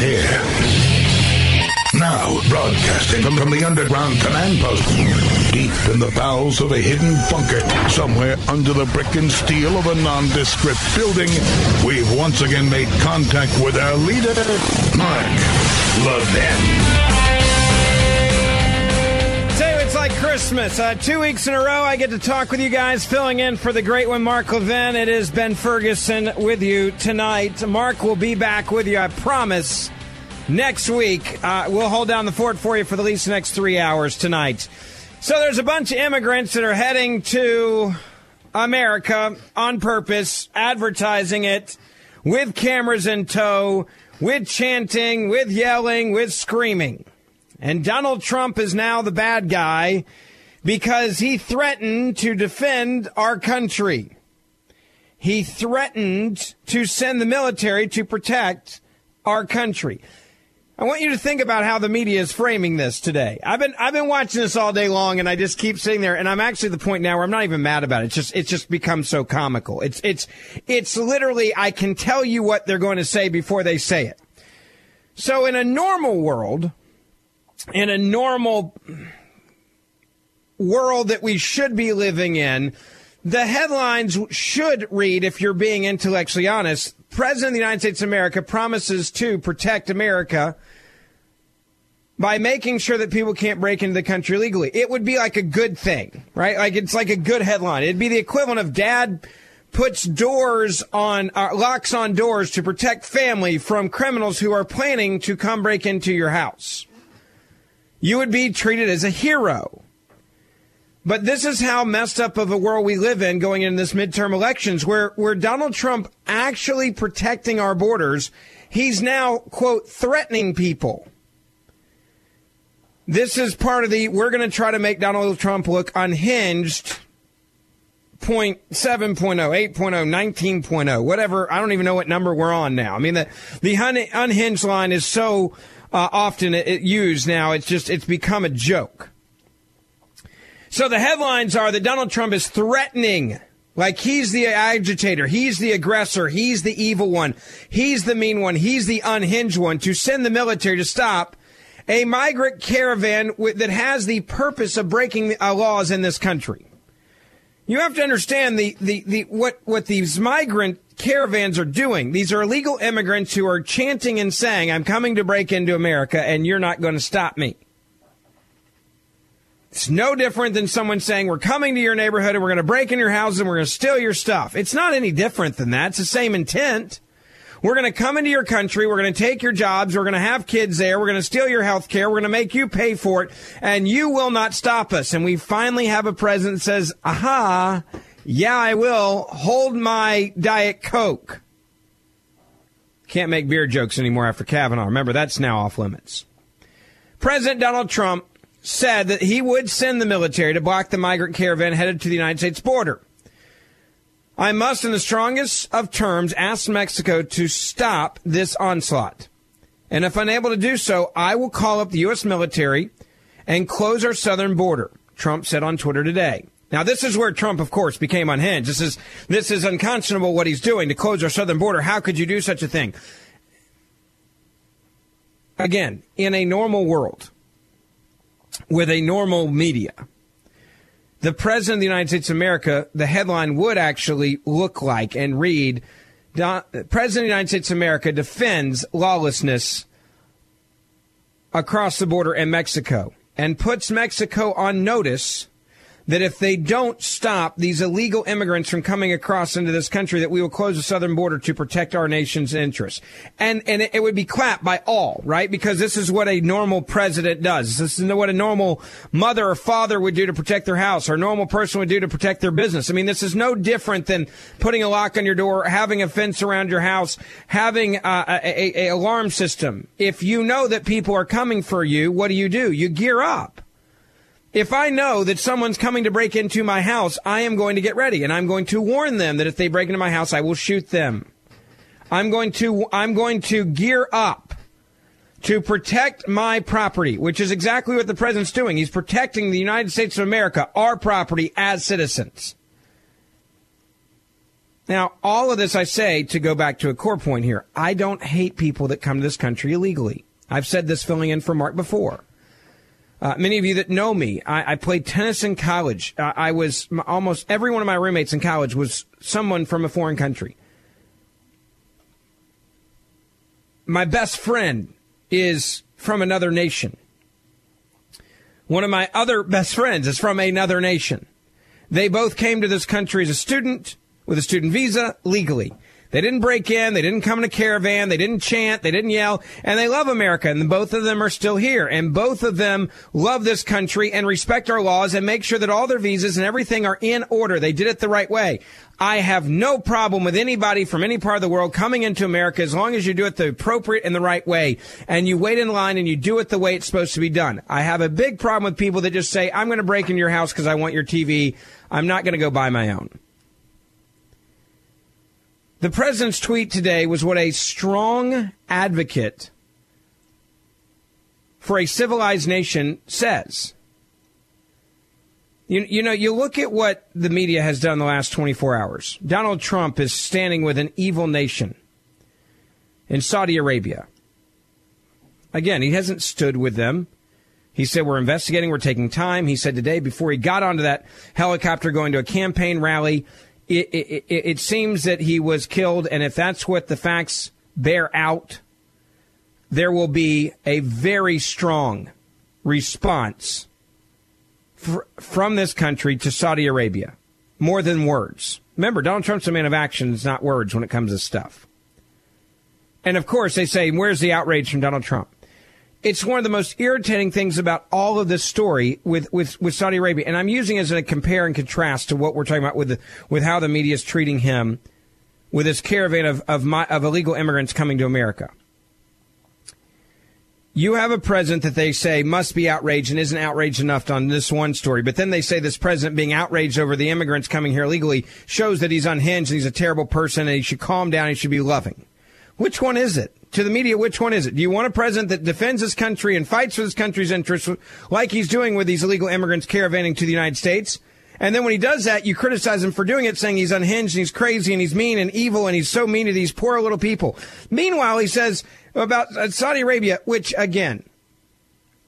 here. Now, broadcasting from the underground command post, deep in the bowels of a hidden bunker, somewhere under the brick and steel of a nondescript building, we've once again made contact with our leader, Mark Levin. So it's like Christmas. 2 weeks in a row, I get to talk with you guys, filling in for the great one, Mark Levin. It is Ben Ferguson with you tonight. Mark will be back with you, I promise. Next week, we'll hold down the fort for you for at least the next 3 hours tonight. So there's a bunch of immigrants that are heading to America on purpose, advertising it, with cameras in tow, with chanting, with yelling, with screaming. And Donald Trump is now the bad guy because he threatened to defend our country. He threatened to send the military to protect our country. I want you to think about how the media is framing this today. I've been watching this all day long, and I just keep sitting there. And I'm actually at the point now where I'm not even mad about it. It's just become so comical. It's literally, I can tell you what they're going to say before they say it. So in a normal world, that we should be living in, the headlines should read, if you're being intellectually honest, President of the United States of America promises to protect America by making sure that people can't break into the country illegally. It would be like a good thing, right? Like, it's like a good headline. It'd be the equivalent of dad puts locks on doors to protect family from criminals who are planning to come break into your house. You would be treated as a hero. But this is how messed up of a world we live in going into this midterm elections, where Donald Trump actually protecting our borders, he's now, quote, threatening people. This is part of the we're going to try to make Donald Trump look unhinged 0.7, 0.0, 8.0, 19.0, whatever. I don't even know what number we're on now. I mean, the unhinged line is so often used now, it's become a joke. So the headlines are that Donald Trump is threatening, like he's the agitator, he's the aggressor, he's the evil one, he's the mean one, he's the unhinged one, to send the military to stop a migrant caravan that has the purpose of breaking laws in this country. You have to understand what these migrant caravans are doing. These are illegal immigrants who are chanting and saying, I'm coming to break into America and you're not going to stop me. It's no different than someone saying, we're coming to your neighborhood and we're going to break in your houses and we're going to steal your stuff. It's not any different than that. It's the same intent. We're going to come into your country. We're going to take your jobs. We're going to have kids there. We're going to steal your health care. We're going to make you pay for it. And you will not stop us. And we finally have a president that says, aha, yeah, I will. Hold my Diet Coke. Can't make beer jokes anymore after Kavanaugh. Remember, that's now off limits. President Donald Trump said that he would send the military to block the migrant caravan headed to the United States border. I must, in the strongest of terms, ask Mexico to stop this onslaught. And if unable to do so, I will call up the U.S. military and close our southern border, Trump said on Twitter today. Now, this is where Trump, of course, became unhinged. This is unconscionable what he's doing to close our southern border. How could you do such a thing? Again, in a normal world, with a normal media, the president of the United States of America, the headline would actually look like and read, President of the United States of America defends lawlessness across the border in Mexico and puts Mexico on notice that if they don't stop these illegal immigrants from coming across into this country, that we will close the southern border to protect our nation's interests. And it would be clapped by all, right? Because this is what a normal president does. This is what a normal mother or father would do to protect their house, or a normal person would do to protect their business. I mean, this is no different than putting a lock on your door, having a fence around your house, having a alarm system. If you know that people are coming for you, what do? You gear up. If I know that someone's coming to break into my house, I am going to get ready, and I'm going to warn them that if they break into my house, I will shoot them. I'm going to gear up to protect my property, which is exactly what the president's doing. He's protecting the United States of America, our property as citizens. Now, all of this I say to go back to a core point here. I don't hate people that come to this country illegally. I've said this filling in for Mark before. Many of you that know me, I played tennis in college. I was almost every one of my roommates in college was someone from a foreign country. My best friend is from another nation. One of my other best friends is from another nation. They both came to this country as a student with a student visa legally. They didn't break in. They didn't come in a caravan. They didn't chant. They didn't yell. And they love America. And both of them are still here. And both of them love this country and respect our laws and make sure that all their visas and everything are in order. They did it the right way. I have no problem with anybody from any part of the world coming into America as long as you do it the appropriate and the right way. And you wait in line and you do it the way it's supposed to be done. I have a big problem with people that just say, I'm going to break into your house because I want your TV. I'm not going to go buy my own. The president's tweet today was what a strong advocate for a civilized nation says. You know, you look at what the media has done the last 24 hours. Donald Trump is standing with an evil nation in Saudi Arabia. Again, he hasn't stood with them. He said, we're investigating, we're taking time. He said today, before he got onto that helicopter going to a campaign rally, It seems that he was killed, and if that's what the facts bear out, there will be a very strong response from this country to Saudi Arabia, more than words. Remember, Donald Trump's a man of actions, not words when it comes to stuff. And, of course, they say, where's the outrage from Donald Trump? It's one of the most irritating things about all of this story with Saudi Arabia. And I'm using it as a compare and contrast to what we're talking about with how the media is treating him with this caravan of illegal immigrants coming to America. You have a president that they say must be outraged and isn't outraged enough on this one story. But then they say this president being outraged over the immigrants coming here illegally shows that he's unhinged and he's a terrible person and he should calm down and he should be loving. Which one is it? To the media, which one is it? Do you want a president that defends his country and fights for his country's interests like he's doing with these illegal immigrants caravanning to the United States? And then when he does that, you criticize him for doing it, saying he's unhinged and he's crazy and he's mean and evil and he's so mean to these poor little people. Meanwhile, he says about Saudi Arabia, which, again,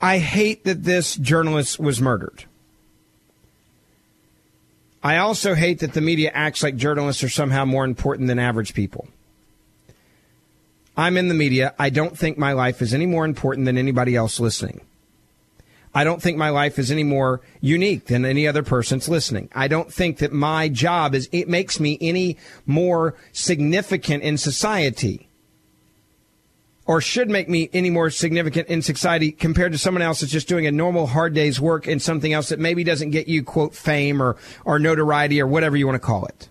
I hate that this journalist was murdered. I also hate that the media acts like journalists are somehow more important than average people. I'm in the media. I don't think my life is any more important than anybody else listening. I don't think my life is any more unique than any other person's listening. I don't think that my job is, it makes me any more significant in society or should make me any more significant in society compared to someone else that's just doing a normal hard day's work in something else that maybe doesn't get you, quote, fame or notoriety or whatever you want to call it.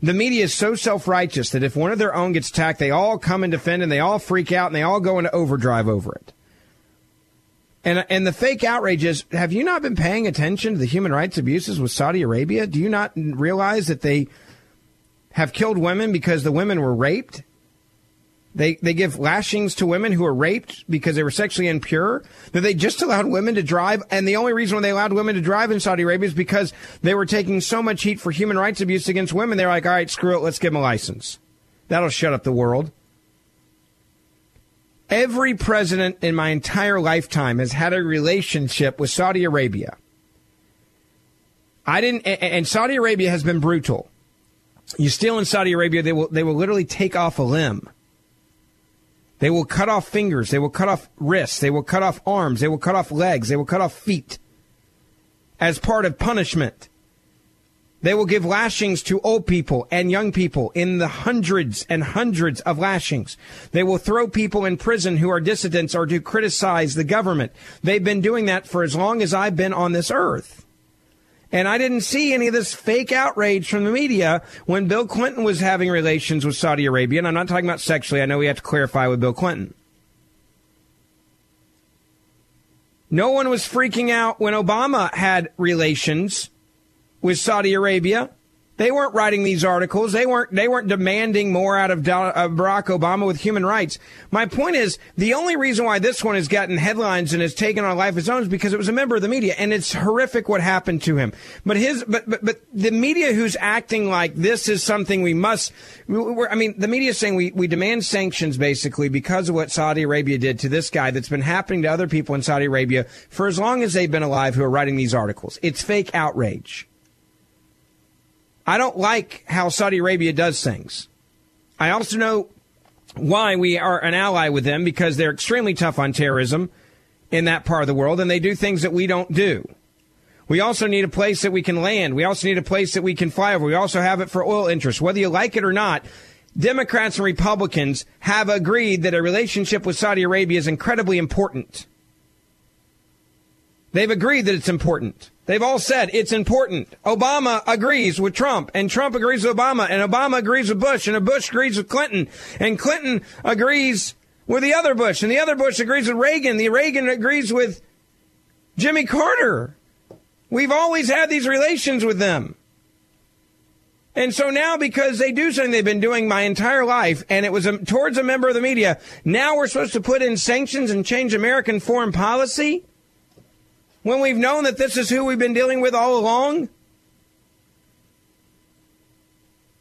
The media is so self-righteous that if one of their own gets attacked, they all come and defend and they all freak out and they all go into overdrive over it. And the fake outrage is, have you not been paying attention to the human rights abuses with Saudi Arabia? Do you not realize that they have killed women because the women were raped? They give lashings to women who are raped because they were sexually impure. That they just allowed women to drive. And the only reason why they allowed women to drive in Saudi Arabia is because they were taking so much heat for human rights abuse against women. They're like, all right, screw it. Let's give them a license. That'll shut up the world. Every president in my entire lifetime has had a relationship with Saudi Arabia. And Saudi Arabia has been brutal. You steal in Saudi Arabia, they will literally take off a limb. They will cut off fingers. They will cut off wrists. They will cut off arms. They will cut off legs. They will cut off feet as part of punishment. They will give lashings to old people and young people in the hundreds and hundreds of lashings. They will throw people in prison who are dissidents or who criticize the government. They've been doing that for as long as I've been on this earth. And I didn't see any of this fake outrage from the media when Bill Clinton was having relations with Saudi Arabia. And I'm not talking about sexually. I know we have to clarify with Bill Clinton. No one was freaking out when Obama had relations with Saudi Arabia They weren't writing these articles. They weren't demanding more out of Barack Obama with human rights. My point is, the only reason why this one has gotten headlines and has taken on a life of its own is because it was a member of the media, and it's horrific what happened to him. But the media who's acting like this is something we must, the media is saying we demand sanctions basically because of what Saudi Arabia did to this guy that's been happening to other people in Saudi Arabia for as long as they've been alive who are writing these articles. It's fake outrage. I don't like how Saudi Arabia does things. I also know why we are an ally with them, because they're extremely tough on terrorism in that part of the world, and they do things that we don't do. We also need a place that we can land. We also need a place that we can fly over. We also have it for oil interests. Whether you like it or not, Democrats and Republicans have agreed that a relationship with Saudi Arabia is incredibly important. They've agreed that it's important. They've all said it's important. Obama agrees with Trump, and Trump agrees with Obama, and Obama agrees with Bush, and Bush agrees with Clinton, and Clinton agrees with the other Bush, and the other Bush agrees with Reagan, the Reagan agrees with Jimmy Carter. We've always had these relations with them. And so now, because they do something they've been doing my entire life, and it was towards a member of the media, now we're supposed to put in sanctions and change American foreign policy? When we've known that this is who we've been dealing with all along?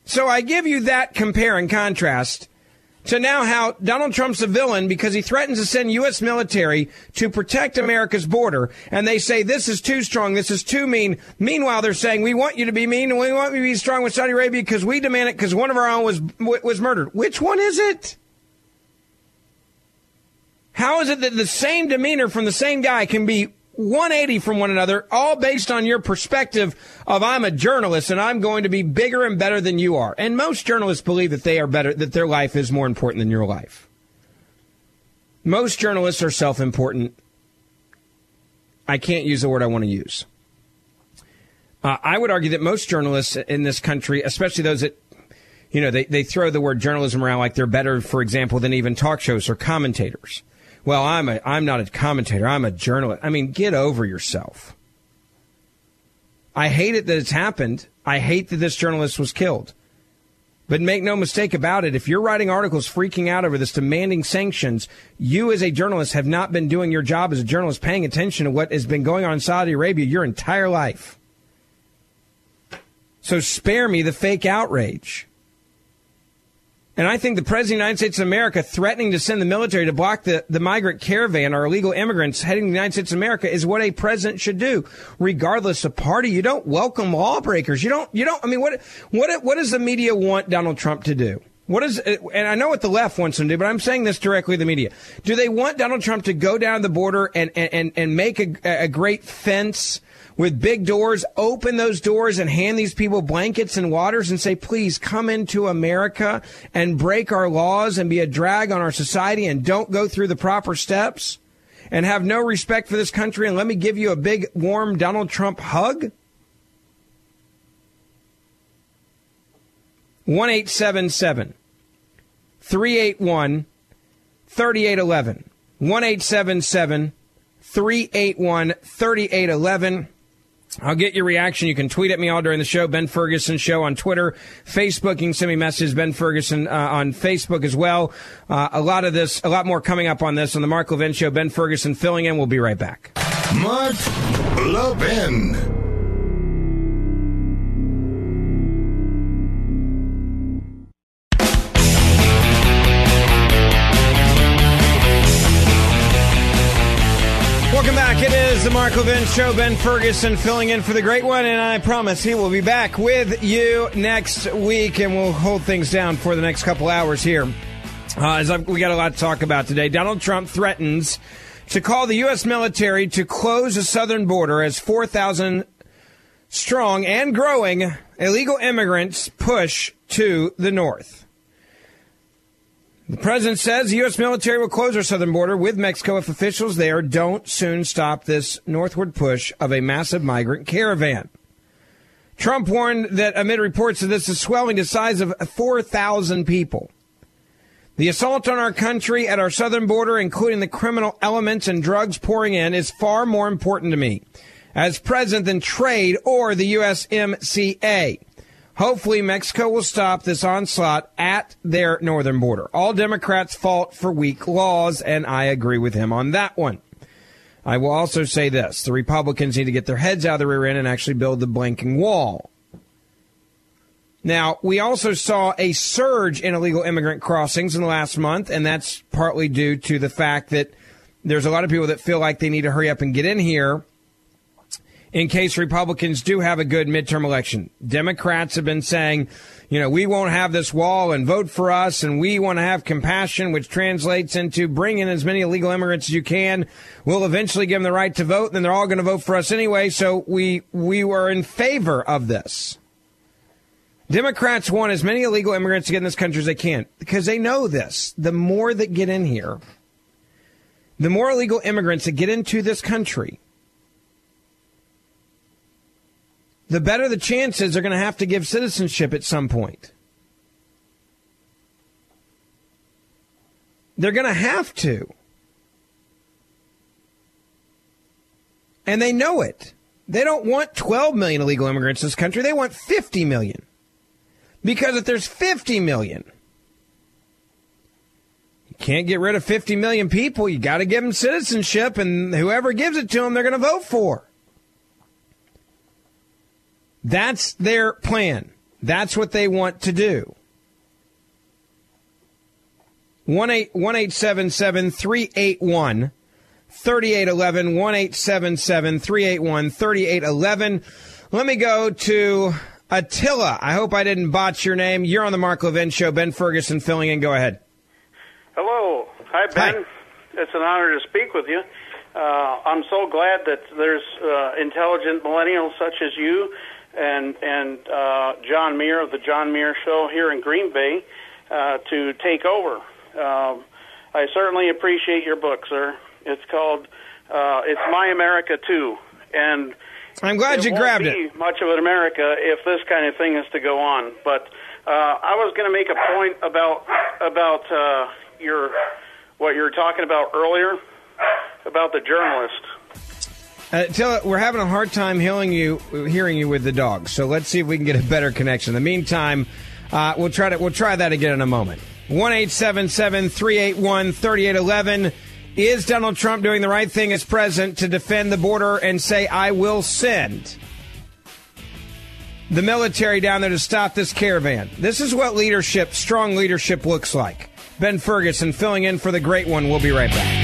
So I give you that compare and contrast to now how Donald Trump's a villain because he threatens to send U.S. military to protect America's border. And they say, this is too strong, this is too mean. Meanwhile, they're saying, we want you to be mean and we want you to be strong with Saudi Arabia because we demand it because one of our own was murdered. Which one is it? How is it that the same demeanor from the same guy can be 180 from one another, all based on your perspective of I'm a journalist and I'm going to be bigger and better than you are? And most journalists believe that they are better, that their life is more important than your life. Most journalists are self-important. I can't use the word I want to use. I would argue that most journalists in this country, especially those that, you know, they throw the word journalism around like they're better, for example, than even talk shows or commentators. Well, I'm not a commentator. I'm a journalist. I mean, get over yourself. I hate it that it's happened. I hate that this journalist was killed. But make no mistake about it. If you're writing articles freaking out over this, demanding sanctions, you as a journalist have not been doing your job as a journalist, paying attention to what has been going on in Saudi Arabia your entire life. So spare me the fake outrage. And I think the President of the United States of America threatening to send the military to block the migrant caravan or illegal immigrants heading to the United States of America is what a president should do, regardless of party. You don't welcome lawbreakers. What does the media want Donald Trump to do? And I know what the left wants him to do, but I'm saying this directly to the media. Do they want Donald Trump to go down the border and make a great fence with big doors, open those doors and hand these people blankets and waters and say, please come into America and break our laws and be a drag on our society and don't go through the proper steps and have no respect for this country and let me give you a big, warm Donald Trump hug? 1-877-381-3811. 1-877-381-3811. I'll get your reaction. You can tweet at me all during the show. Ben Ferguson Show on Twitter. Facebook, you can send me messages. Ben Ferguson on Facebook as well. A lot more coming up on this on the Mark Levin Show. Ben Ferguson filling in. We'll be right back. Mark Levin. It is the Mark Levin Show. Ben Ferguson filling in for the great one, and I promise he will be back with you next week, and we'll hold things down for the next couple hours here. We got a lot to talk about today. Donald Trump threatens to call the U.S. military to close the southern border as 4,000 strong and growing illegal immigrants push to the north. The president says the U.S. military will close our southern border with Mexico if officials there don't soon stop this northward push of a massive migrant caravan. Trump warned that amid reports that this is swelling to the size of 4,000 people. The assault on our country at our southern border, including the criminal elements and drugs pouring in, is far more important to me as president than trade or the USMCA. Hopefully, Mexico will stop this onslaught at their northern border. All Democrats fault for weak laws, and I agree with him on that one. I will also say this. The Republicans need to get their heads out of the rear end and actually build the blanking wall. Now, we also saw a surge in illegal immigrant crossings in the last month, and that's partly due to the fact that there's a lot of people that feel like they need to hurry up and get in here in case Republicans do have a good midterm election. Democrats have been saying, you know, we won't have this wall and vote for us, and we want to have compassion, which translates into bring in as many illegal immigrants as you can. We'll eventually give them the right to vote, and then they're all going to vote for us anyway, so we were in favor of this. Democrats want as many illegal immigrants to get in this country as they can because they know this. The more that get in here, the more illegal immigrants that get into this country, the better the chances they're going to have to give citizenship at some point. They're going to have to. And they know it. They don't want 12 million illegal immigrants in this country. They want 50 million. Because if there's 50 million, you can't get rid of 50 million people. You got to give them citizenship, and whoever gives it to them, they're going to vote for. That's their plan. That's what they want to do. 1-877-381-3811. 1-877-381-3811. Let me go to Attila. I hope I didn't botch your name. You're on the Mark Levin Show. Ben Ferguson filling in. Go ahead. Hello. Hi, Ben. Hi. It's an honor to speak with you. I'm so glad that there's intelligent millennials such as you and John Muir of the John Muir Show here in Green Bay to take over. I certainly appreciate your book, sir. It's called It's My America Too, and I'm glad you grabbed it. It won't be much of an America if this kind of thing is to go on. But I was going to make a point about what you were talking about earlier about the journalist. We're having a hard time hearing you with the dog. So let's see if we can get a better connection. In the meantime, we'll try that again in a moment. 1-877-381-3811. Is Donald Trump doing the right thing as president to defend the border and say, I will send the military down there to stop this caravan? This is what leadership, strong leadership, looks like. Ben Ferguson filling in for the great one. We'll be right back.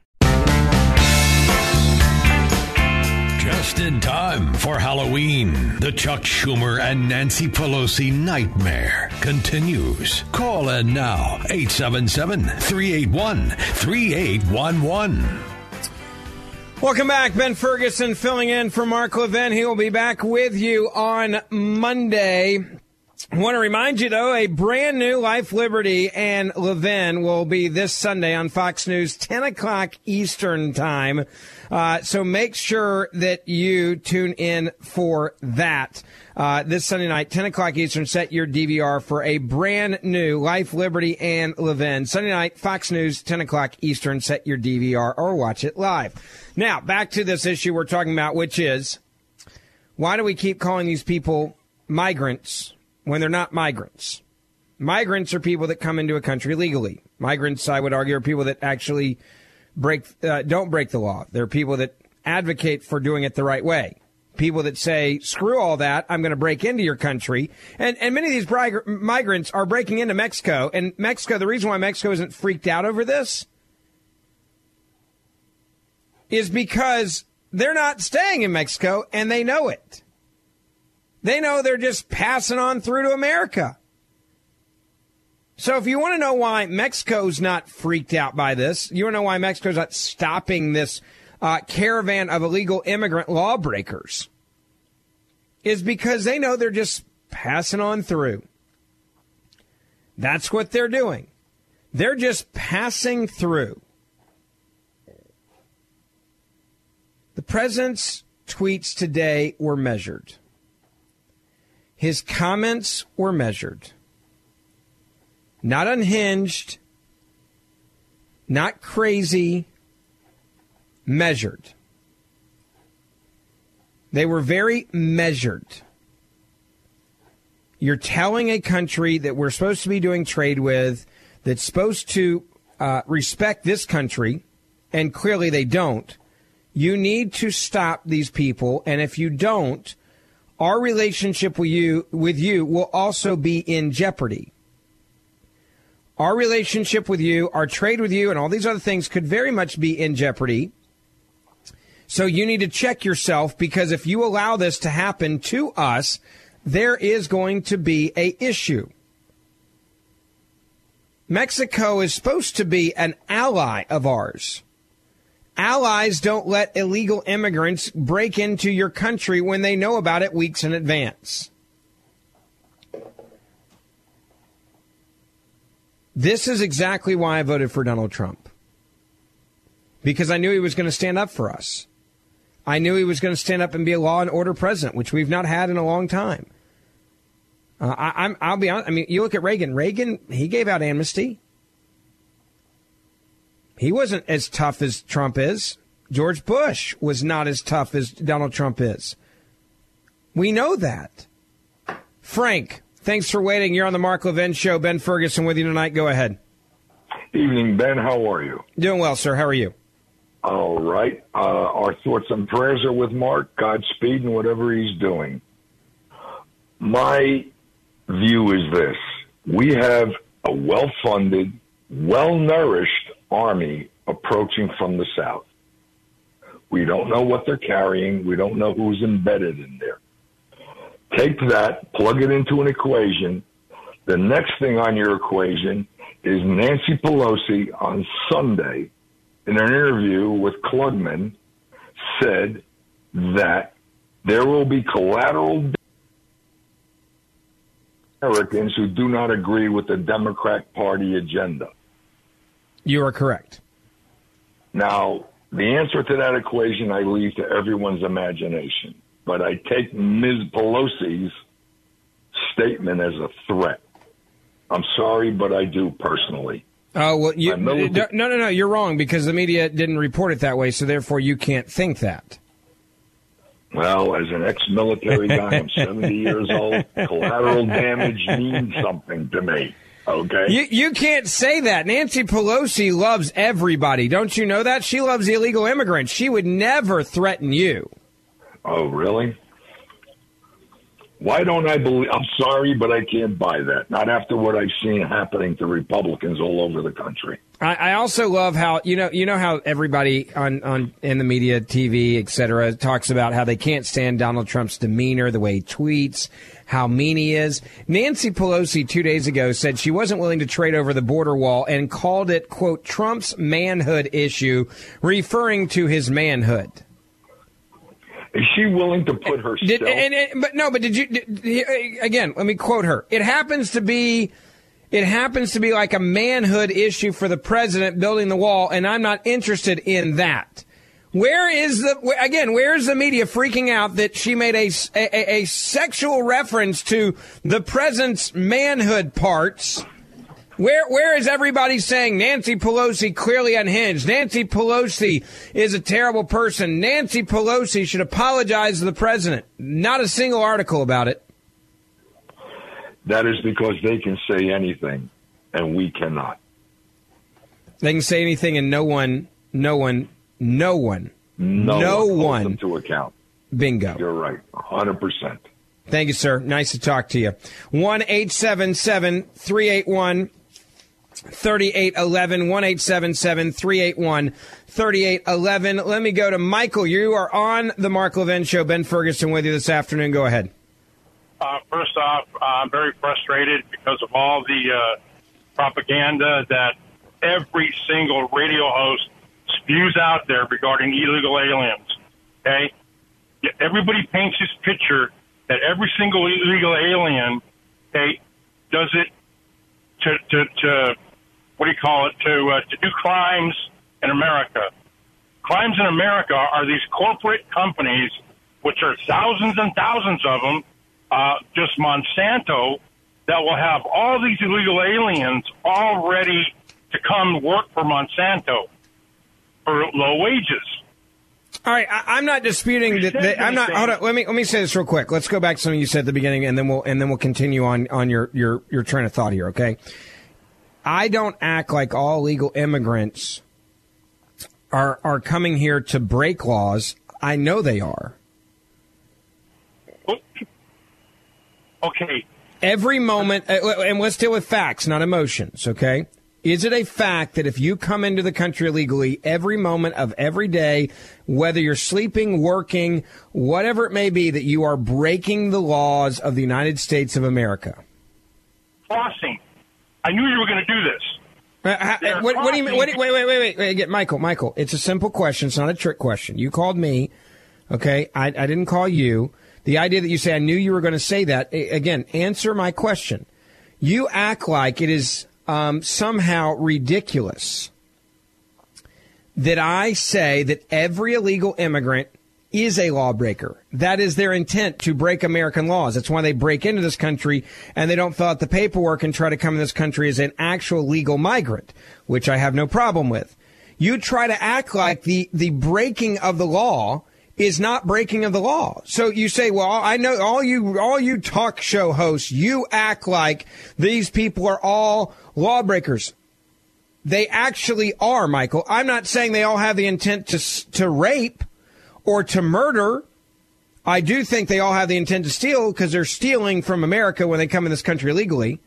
Just in time for Halloween, the Chuck Schumer and Nancy Pelosi nightmare continues. Call in now, 877-381-3811. Welcome back. Ben Ferguson filling in for Mark Levin. He will be back with you on Monday. I want to remind you, though, a brand new Life, Liberty, and Levin will be this Sunday on Fox News, 10 o'clock Eastern time. So make sure that you tune in for that. This Sunday night, 10 o'clock Eastern, set your DVR for a brand new Life, Liberty, and Levin. Sunday night, Fox News, 10 o'clock Eastern, set your DVR or watch it live. Now, back to this issue we're talking about, which is, why do we keep calling these people migrants when they're not migrants. Migrants are people that come into a country legally. Migrants, I would argue, are people that actually don't break the law. They're people that advocate for doing it the right way. People that say, screw all that, I'm going to break into your country. And many of these migrants are breaking into Mexico. And Mexico, the reason why Mexico isn't freaked out over this is because they're not staying in Mexico, and they know it. They know they're just passing on through to America. So if you want to know why Mexico's not freaked out by this, you want to know why Mexico's not stopping this caravan of illegal immigrant lawbreakers, is because they know they're just passing on through. That's what they're doing. They're just passing through. The president's tweets today were measured. His comments were measured. Not unhinged, not crazy, measured. They were very measured. You're telling a country that we're supposed to be doing trade with, that's supposed to respect this country, and clearly they don't. You need to stop these people, and if you don't, our relationship with you will also be in jeopardy. Our relationship with you, our trade with you, and all these other things could very much be in jeopardy. So you need to check yourself, because if you allow this to happen to us, there is going to be an issue. Mexico is supposed to be an ally of ours. Allies don't let illegal immigrants break into your country when they know about it weeks in advance. This is exactly why I voted for Donald Trump, because I knew he was going to stand up for us. I knew he was going to stand up and be a law and order president, which we've not had in a long time. I'll be honest. I mean, you look at Reagan. Reagan, he gave out amnesty. He wasn't as tough as Trump is. George Bush was not as tough as Donald Trump is. We know that. Frank, thanks for waiting. You're on the Mark Levin Show. Ben Ferguson with you tonight. Go ahead. Evening, Ben. How are you? Doing well, sir. How are you? All right. Our thoughts and prayers are with Mark. Godspeed in whatever he's doing. My view is this. We have a well-funded, well-nourished army approaching from the south. We don't know what they're carrying. We don't know who's embedded in there. Take that, plug it into an equation. The next thing on your equation is Nancy Pelosi on Sunday in an interview with Klugman said that there will be collateral Americans who do not agree with the Democrat Party agenda. You are correct. Now, the answer to that equation I leave to everyone's imagination. But I take Ms. Pelosi's statement as a threat. I'm sorry, but I do personally. Oh, well, no, you're wrong, because the media didn't report it that way, so therefore you can't think that. Well, as an ex-military guy, I'm 70 years old. Collateral damage means something to me, okay? You can't say that. Nancy Pelosi loves everybody. Don't you know that? She loves illegal immigrants. She would never threaten you. Oh, really? Why don't I believe? I'm sorry, but I can't buy that. Not after what I've seen happening to Republicans all over the country. I also love how, you know how everybody on in the media, TV, et cetera, talks about how they can't stand Donald Trump's demeanor, the way he tweets, how mean he is. Nancy Pelosi 2 days ago said she wasn't willing to trade over the border wall and called it, quote, Trump's manhood issue, referring to his manhood. Is she willing to put herself? Again, let me quote her. It happens to be like a manhood issue for the president building the wall, and I'm not interested in that. Where is the media freaking out that she made a sexual reference to the president's manhood parts? Where is everybody saying Nancy Pelosi clearly unhinged? Nancy Pelosi is a terrible person. Nancy Pelosi should apologize to the president. Not a single article about it. That is because they can say anything, and we cannot. They can say anything, and no one holds them to account. Bingo. You're right, 100%. Thank you, sir. Nice to talk to you. 1-877-381-3811. 1-877-381-3811. Let me go to Michael. You are on the Mark Levin Show. Ben Ferguson with you this afternoon. Go ahead. First off, I'm very frustrated because of all the propaganda that every single radio host spews out there regarding illegal aliens. Okay? Everybody paints this picture that every single illegal alien, okay, does it to what do you call it, to do crimes in America. Crimes in America are these corporate companies, which are thousands and thousands of them, just Monsanto, that will have all these illegal aliens all ready to come work for Monsanto for low wages. All right, I'm not disputing that. Hold on. Let me say this real quick. Let's go back to something you said at the beginning, and then we'll continue on your train of thought here. Okay, I don't act like all illegal immigrants are coming here to break laws. I know they are. Okay. Every moment, and let's deal with facts, not emotions. Okay. Is it a fact that if you come into the country illegally, every moment of every day, whether you're sleeping, working, whatever it may be, that you are breaking the laws of the United States of America? Crossing. I knew you were going to do this. What do you mean? Wait, Michael, it's a simple question. It's not a trick question. You called me. Okay. I didn't call you. The idea that you say, I knew you were going to say that, again, answer my question. You act like it is somehow ridiculous that I say that every illegal immigrant is a lawbreaker. That is their intent, to break American laws. That's why they break into this country and they don't fill out the paperwork and try to come to this country as an actual legal migrant, which I have no problem with. You try to act like the breaking of the law is not breaking of the law. So you say, well, I know all you talk show hosts, you act like these people are all lawbreakers. They actually are, Michael. I'm not saying they all have the intent to rape or to murder. I do think they all have the intent to steal, because they're stealing from America when they come in this country illegally.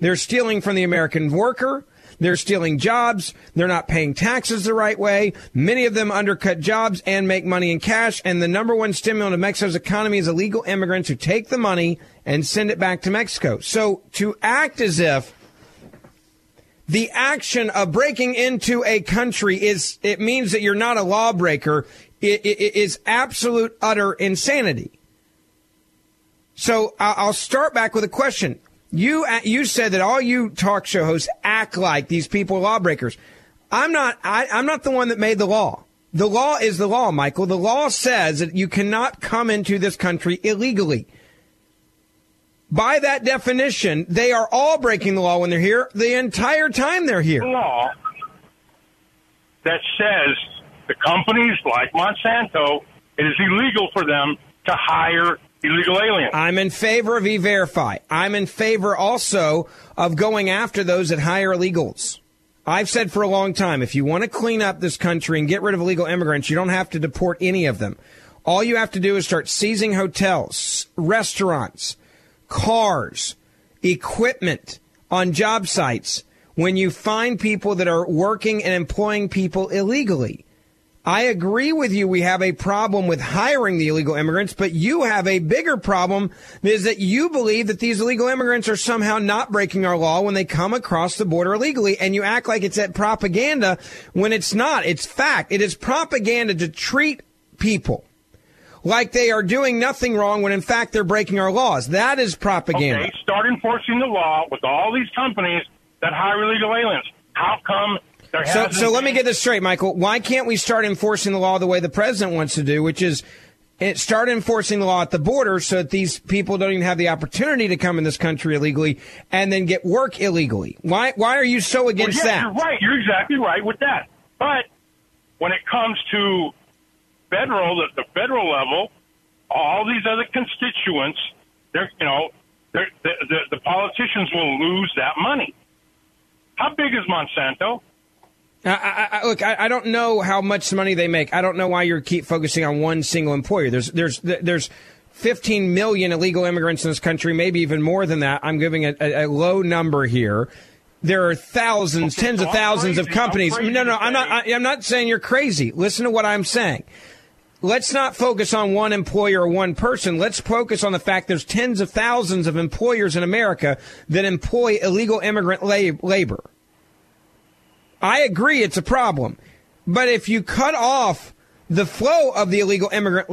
They're stealing from the American worker. They're stealing jobs. They're not paying taxes the right way. Many of them undercut jobs and make money in cash. And the number one stimulant of Mexico's economy is illegal immigrants who take the money and send it back to Mexico. So to act as if the action of breaking into a country it means that you're not a lawbreaker, it is absolute, utter insanity. So I'll start back with a question. You said that all you talk show hosts act like these people are lawbreakers. I'm not the one that made the law. The law is the law, Michael. The law says that you cannot come into this country illegally. By that definition, they are all breaking the law when they're here, the entire time they're here. The law that says the companies like Monsanto, it is illegal for them to hire illegal alien. I'm in favor of E-Verify. I'm in favor also of going after those that hire illegals. I've said for a long time, if you want to clean up this country and get rid of illegal immigrants, you don't have to deport any of them. All you have to do is start seizing hotels, restaurants, cars, equipment on job sites when you find people that are working and employing people illegally. I agree with you. We have a problem with hiring the illegal immigrants, but you have a bigger problem, is that you believe that these illegal immigrants are somehow not breaking our law when they come across the border illegally, and you act like it's that propaganda when it's not. It's fact. It is propaganda to treat people like they are doing nothing wrong when, in fact, they're breaking our laws. That is propaganda. Okay, start enforcing the law with all these companies that hire illegal aliens. How come... So let me get this straight, Michael. Why can't we start enforcing the law the way the president wants to do, which is start enforcing the law at the border so that these people don't even have the opportunity to come in this country illegally and then get work illegally? Why are you so against that? You're right. You're exactly right with that. But when it comes to the federal level, all these other constituents, they're, The politicians will lose that money. How big is Monsanto? Look, I don't know how much money they make. I don't know why you keep focusing on one single employer. There's 15 million illegal immigrants in this country, maybe even more than that. I'm giving a low number here. There are thousands, tens of thousands of companies. No, I'm not saying you're crazy. Listen to what I'm saying. Let's not focus on one employer or one person. Let's focus on the fact there's tens of thousands of employers in America that employ illegal immigrant labor. I agree it's a problem. But if you cut off the flow of the illegal immigrant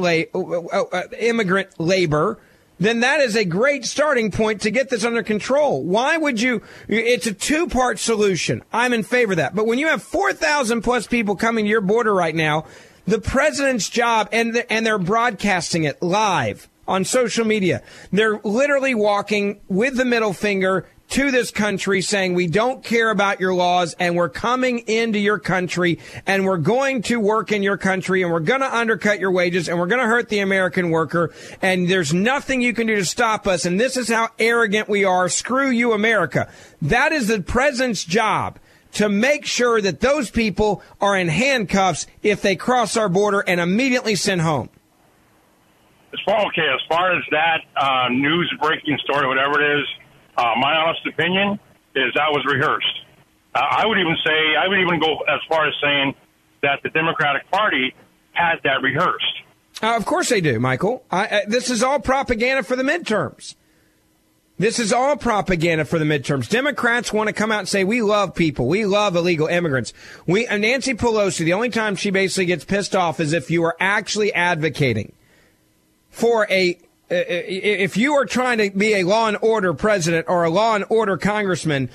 labor, then that is a great starting point to get this under control. Why would you? It's a two-part solution. I'm in favor of that. But when you have 4,000 plus people coming to your border right now, the president's job, and they're broadcasting it live on social media. They're literally walking with the middle finger to this country saying, we don't care about your laws, and we're coming into your country, and we're going to work in your country, and we're going to undercut your wages, and we're going to hurt the American worker, and there's nothing you can do to stop us, and this is how arrogant we are. Screw you, America. That is the president's job, to make sure that those people are in handcuffs if they cross our border and immediately sent home. As far as that news-breaking story, whatever it is, my honest opinion is that was rehearsed. I would even go as far as saying that the Democratic Party had that rehearsed. Of course they do, Michael. This is all propaganda for the midterms. This is all propaganda for the midterms. Democrats want to come out and say, we love people. We love illegal immigrants. Nancy Pelosi, the only time she basically gets pissed off is if you are actually advocating for if you are trying to be a law and order president or a law and order congressman,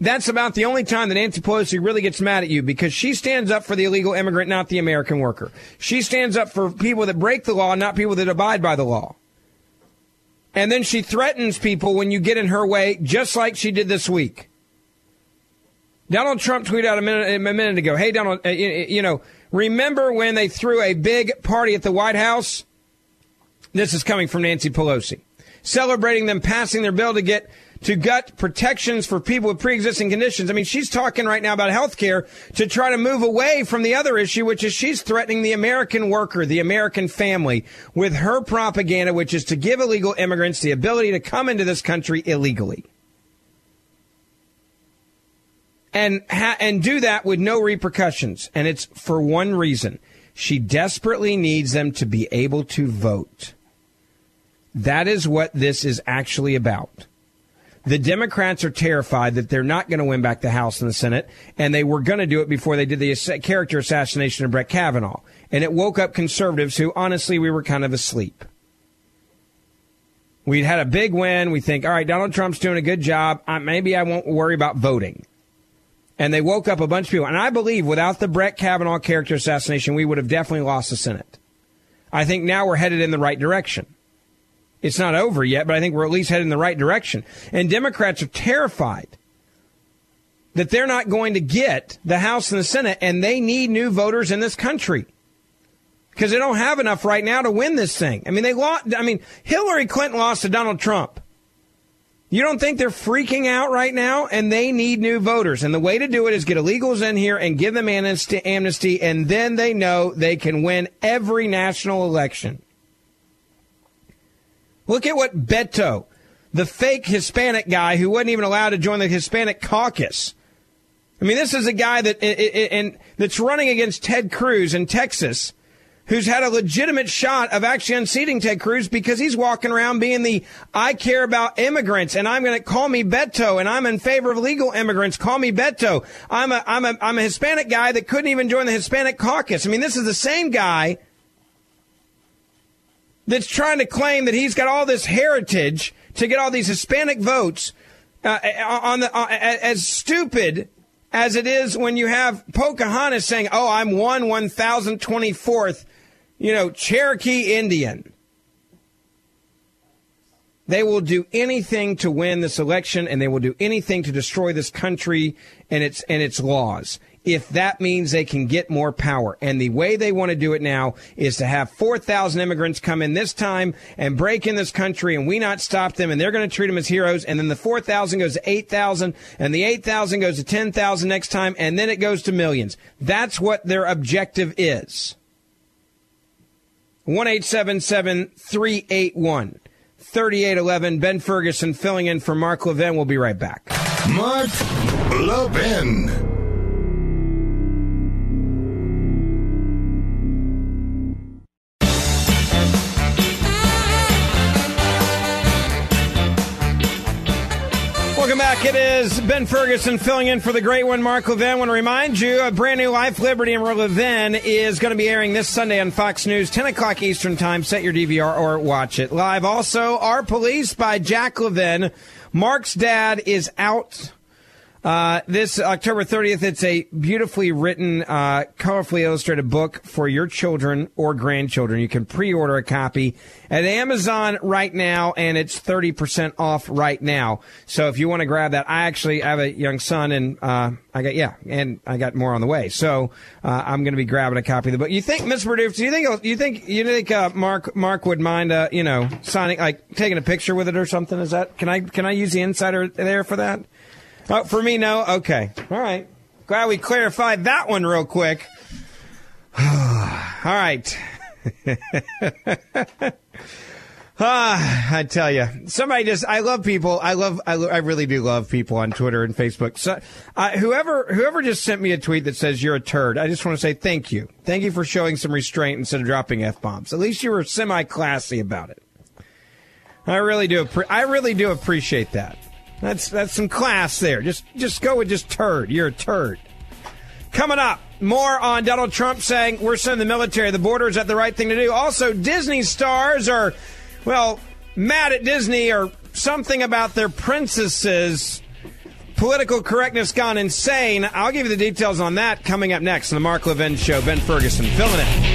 that's about the only time that Nancy Pelosi really gets mad at you, because she stands up for the illegal immigrant, not the American worker. She stands up for people that break the law, not people that abide by the law. And then she threatens people when you get in her way, just like she did this week. Donald Trump tweeted out a minute ago, hey, Donald, remember when they threw a big party at the White House? This is coming from Nancy Pelosi. Celebrating them passing their bill to gut protections for people with pre-existing conditions. I mean, she's talking right now about health care to try to move away from the other issue, which is she's threatening the American worker, the American family, with her propaganda, which is to give illegal immigrants the ability to come into this country illegally. And do that with no repercussions. And it's for one reason. She desperately needs them to be able to vote. That is what this is actually about. The Democrats are terrified that they're not going to win back the House and the Senate, and they were going to do it before they did the character assassination of Brett Kavanaugh. And it woke up conservatives who, honestly, we were kind of asleep. We'd had a big win. We think, all right, Donald Trump's doing a good job. Maybe I won't worry about voting. And they woke up a bunch of people. And I believe without the Brett Kavanaugh character assassination, we would have definitely lost the Senate. I think now we're headed in the right direction. It's not over yet, but I think we're at least headed in the right direction. And Democrats are terrified that they're not going to get the House and the Senate, and they need new voters in this country because they don't have enough right now to win this thing. I mean, Hillary Clinton lost to Donald Trump. You don't think they're freaking out right now? And they need new voters. And the way to do it is get illegals in here and give them amnesty, and then they know they can win every national election. Look at what Beto, the fake Hispanic guy who wasn't even allowed to join the Hispanic caucus. I mean, this is a guy that's running against Ted Cruz in Texas, who's had a legitimate shot of actually unseating Ted Cruz because he's walking around being I care about immigrants, and I'm going to call me Beto, and I'm in favor of legal immigrants. Call me Beto. I'm a Hispanic guy that couldn't even join the Hispanic caucus. I mean, this is the same guy that's trying to claim that he's got all this heritage to get all these Hispanic votes as stupid as it is when you have Pocahontas saying, oh, I'm 1,024th, Cherokee Indian. They will do anything to win this election, and they will do anything to destroy this country and its laws. if that means they can get more power. And the way they want to do it now is to have 4,000 immigrants come in this time and break in this country, and we not stop them, and they're going to treat them as heroes. And then the 4,000 goes to 8,000, and the 8,000 goes to 10,000 next time, and then it goes to millions. That's what their objective is. 1-877-381-3811. Ben Ferguson filling in for Mark Levin. We'll be right back. Mark Levin. Welcome back. It is Ben Ferguson filling in for the great one, Mark Levin. I want to remind you, a brand new Life, Liberty, and Levin is going to be airing this Sunday on Fox News, 10 o'clock Eastern Time. Set your DVR or watch it live. Also, Our Police by Jack Levin. Mark's dad is out this October 30th. It's a beautifully written, colorfully illustrated book for your children or grandchildren. You can pre-order a copy at Amazon right now, and it's 30% off right now. So if you want to grab that, I actually have a young son, and I got more on the way. So I'm going to be grabbing a copy of the book. You think, Ms. Berdoof, do you think Mark would mind signing, like taking a picture with it or something? Is that, can I use the insider there for that? Oh, for me, no. Okay, all right. Glad we clarified that one real quick. All right. I tell you, somebody just—I love people. I really do love people on Twitter and Facebook. So, whoever just sent me a tweet that says you're a turd, I just want to say thank you. Thank you for showing some restraint instead of dropping F-bombs. At least you were semi-classy about it. I really do appreciate that. That's some class there. Just go with just turd. You're a turd. Coming up, more on Donald Trump saying we're sending the military. The border is that the right thing to do. Also, Disney stars are, well, mad at Disney or something about their princesses. Political correctness gone insane. I'll give you the details on that coming up next on the Mark Levin Show. Ben Ferguson filling in.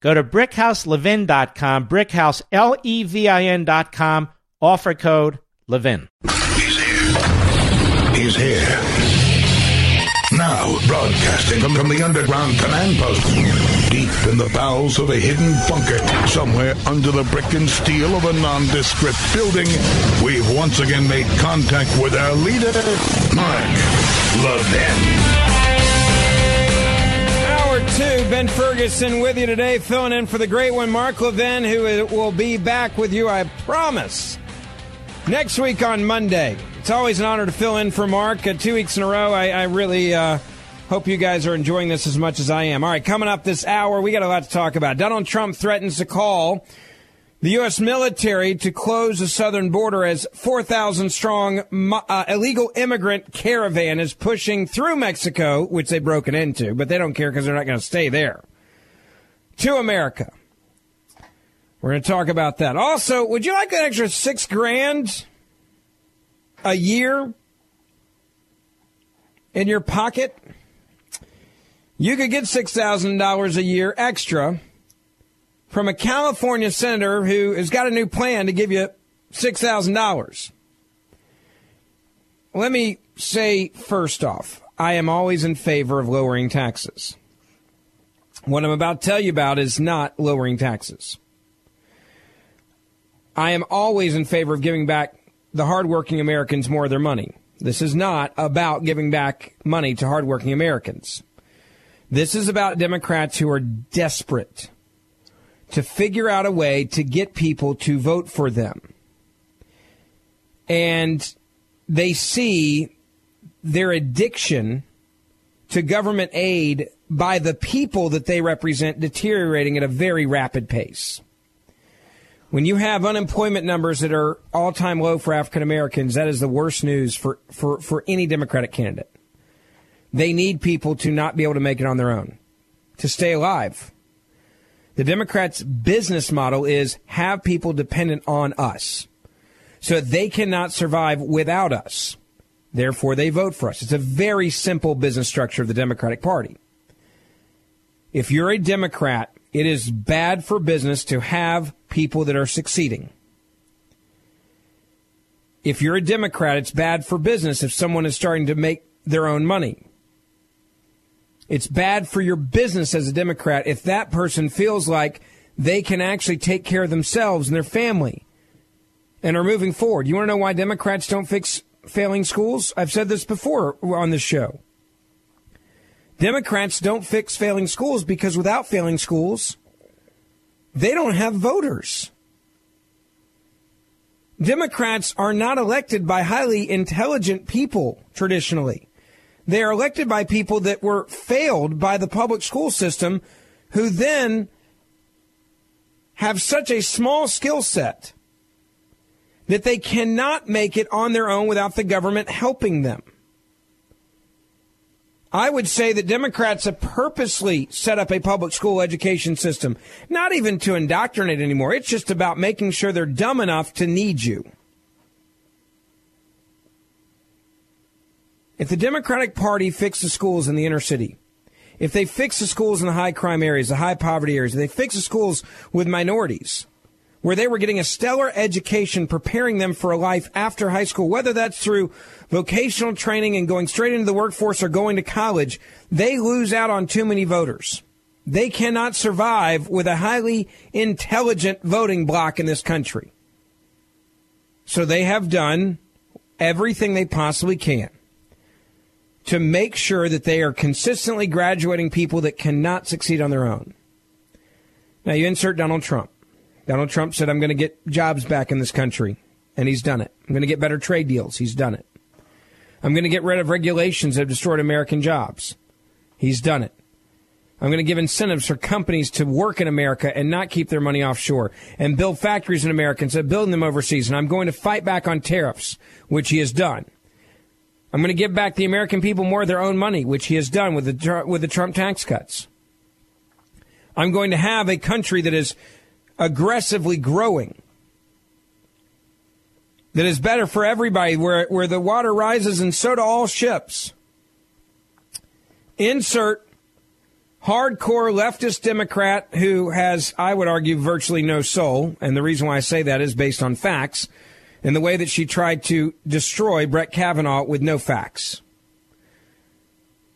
Go to BrickHouseLevin.com, BrickHouse, L-E-V-I-N.com, offer code LEVIN. He's here. Now broadcasting from the underground command post, deep in the bowels of a hidden bunker, somewhere under the brick and steel of a nondescript building, we've once again made contact with our leader, Mark Levin. Two, Ben Ferguson with you today, filling in for the great one, Mark Levin, who will be back with you, I promise, next week on Monday. It's always an honor to fill in for Mark 2 weeks in a row. I really hope you guys are enjoying this as much as I am. All right, coming up this hour, we got a lot to talk about. Donald Trump threatens to call the U.S. military to close the southern border as 4,000-strong illegal immigrant caravan is pushing through Mexico, which they've broken into, but they don't care because they're not going to stay there, to America. We're going to talk about that. Also, would you like an extra $6,000 a year in your pocket? You could get $6,000 a year extra from a California senator who has got a new plan to give you $6,000. Let me say first off, I am always in favor of lowering taxes. What I'm about to tell you about is not lowering taxes. I am always in favor of giving back the hardworking Americans more of their money. This is not about giving back money to hardworking Americans. This is about Democrats who are desperate to figure out a way to get people to vote for them. And they see their addiction to government aid by the people that they represent deteriorating at a very rapid pace. When you have unemployment numbers that are all-time low for African Americans, that is the worst news for any Democratic candidate. They need people to not be able to make it on their own, to stay alive. The Democrats' business model is have people dependent on us so that they cannot survive without us. Therefore, they vote for us. It's a very simple business structure of the Democratic Party. If you're a Democrat, it is bad for business to have people that are succeeding. If you're a Democrat, it's bad for business if someone is starting to make their own money. It's bad for your business as a Democrat if that person feels like they can actually take care of themselves and their family and are moving forward. You want to know why Democrats don't fix failing schools? I've said this before on this show. Democrats don't fix failing schools because without failing schools, they don't have voters. Democrats are not elected by highly intelligent people traditionally. They are elected by people that were failed by the public school system who then have such a small skill set that they cannot make it on their own without the government helping them. I would say that Democrats have purposely set up a public school education system, not even to indoctrinate anymore. It's just about making sure they're dumb enough to need you. If the Democratic Party fixed the schools in the inner city, if they fix the schools in the high crime areas, the high poverty areas, if they fix the schools with minorities, where they were getting a stellar education, preparing them for a life after high school, whether that's through vocational training and going straight into the workforce or going to college, they lose out on too many voters. They cannot survive with a highly intelligent voting bloc in this country. So they have done everything they possibly can to make sure that they are consistently graduating people that cannot succeed on their own. Now you insert Donald Trump. Donald Trump said, I'm going to get jobs back in this country, and he's done it. I'm going to get better trade deals. He's done it. I'm going to get rid of regulations that have destroyed American jobs. He's done it. I'm going to give incentives for companies to work in America and not keep their money offshore and build factories in America instead of building them overseas. And I'm going to fight back on tariffs, which he has done. I'm going to give back the American people more of their own money, which he has done with the Trump tax cuts. I'm going to have a country that is aggressively growing, that is better for everybody, where the water rises and so do all ships. Insert hardcore leftist Democrat who has, I would argue, virtually no soul, and the reason why I say that is based on facts, and the way that she tried to destroy Brett Kavanaugh with no facts,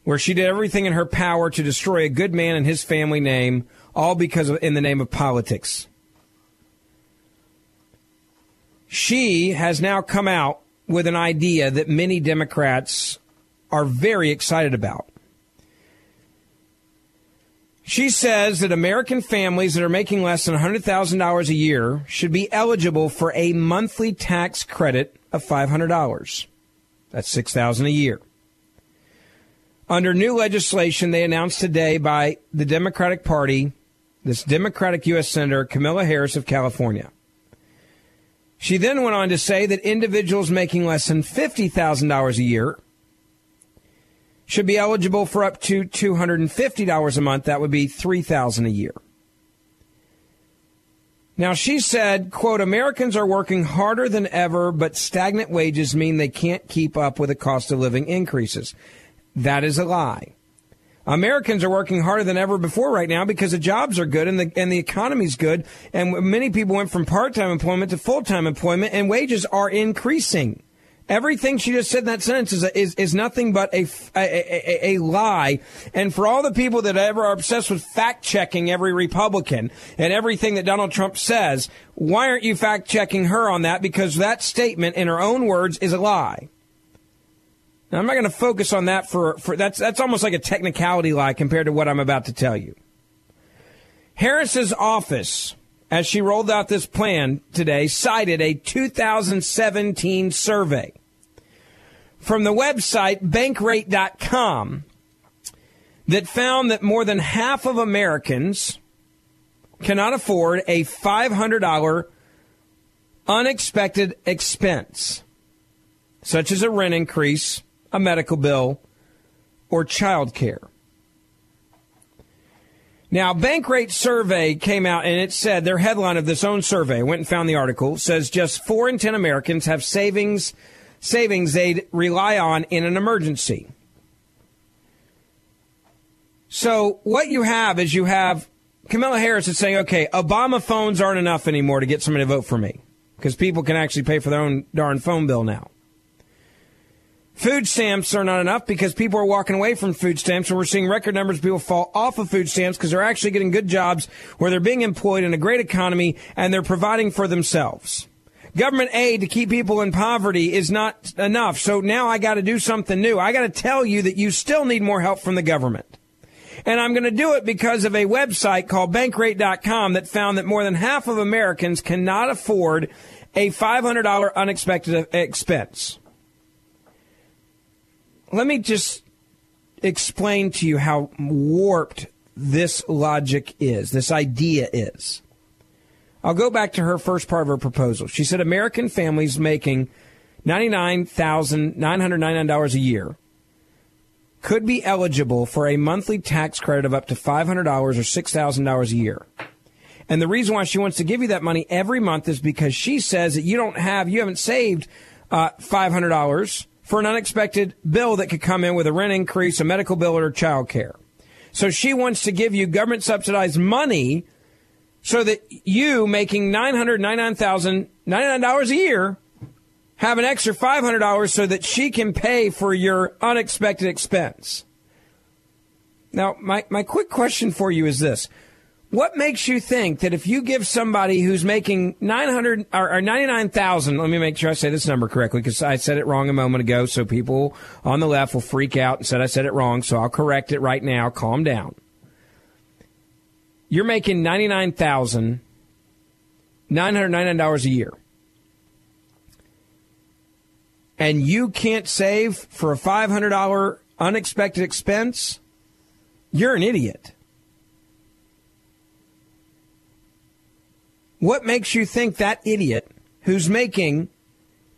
where she did everything in her power to destroy a good man and his family name, all because of, in the name of politics. She has now come out with an idea that many Democrats are very excited about. She says that American families that are making less than $100,000 a year should be eligible for a monthly tax credit of $500. That's $6,000 a year. Under new legislation they announced today by the Democratic Party, this Democratic U.S. Senator Kamala Harris of California. She then went on to say that individuals making less than $50,000 a year should be eligible for up to $250 a month. That would be $3,000 a year. Now, she said, quote, Americans are working harder than ever, but stagnant wages mean they can't keep up with the cost of living increases. That is a lie. Americans are working harder than ever before right now because the jobs are good and the economy's good. And many people went from part-time employment to full-time employment, and wages are increasing. Everything she just said in that sentence is nothing but a lie. And for all the people that ever are obsessed with fact-checking every Republican and everything that Donald Trump says, why aren't you fact-checking her on that? Because that statement, in her own words, is a lie. Now, I'm not going to focus on that for that's almost like a technicality lie compared to what I'm about to tell you. Harris's office, as she rolled out this plan today, cited a 2017 survey from the website bankrate.com that found that more than half of Americans cannot afford a $500 unexpected expense, such as a rent increase, a medical bill, or child care. Now, Bankrate survey came out, and it said, their headline of this own survey, went and found the article, says just 4 in 10 Americans have savings they'd rely on in an emergency. So what you have is Kamala Harris is saying, okay, Obama phones aren't enough anymore to get somebody to vote for me, because people can actually pay for their own darn phone bill now. Food stamps are not enough because people are walking away from food stamps, and we're seeing record numbers of people fall off of food stamps because they're actually getting good jobs where they're being employed in a great economy and they're providing for themselves. Government aid to keep people in poverty is not enough, so now I got to do something new. I got to tell you that you still need more help from the government. And I'm going to do it because of a website called Bankrate.com that found that more than half of Americans cannot afford a $500 unexpected expense. Let me just explain to you how warped this logic is, this idea is. I'll go back to her first part of her proposal. She said American families making $99,999 a year could be eligible for a monthly tax credit of up to $500 or $6,000 a year. And the reason why she wants to give you that money every month is because she says that you haven't saved $500 for an unexpected bill that could come in with a rent increase, a medical bill, or child care. So she wants to give you government-subsidized money so that you, making $999,099 a year, have an extra $500 so that she can pay for your unexpected expense. Now, my quick question for you is this. What makes you think that if you give somebody who's making 900 or 99,000, let me make sure I say this number correctly because I said it wrong a moment ago, so people on the left will freak out and said I said it wrong, so I'll correct it right now. Calm down. You're making $99,999 a year, and you can't save for a $500 unexpected expense. You're an idiot. What makes you think that idiot who's making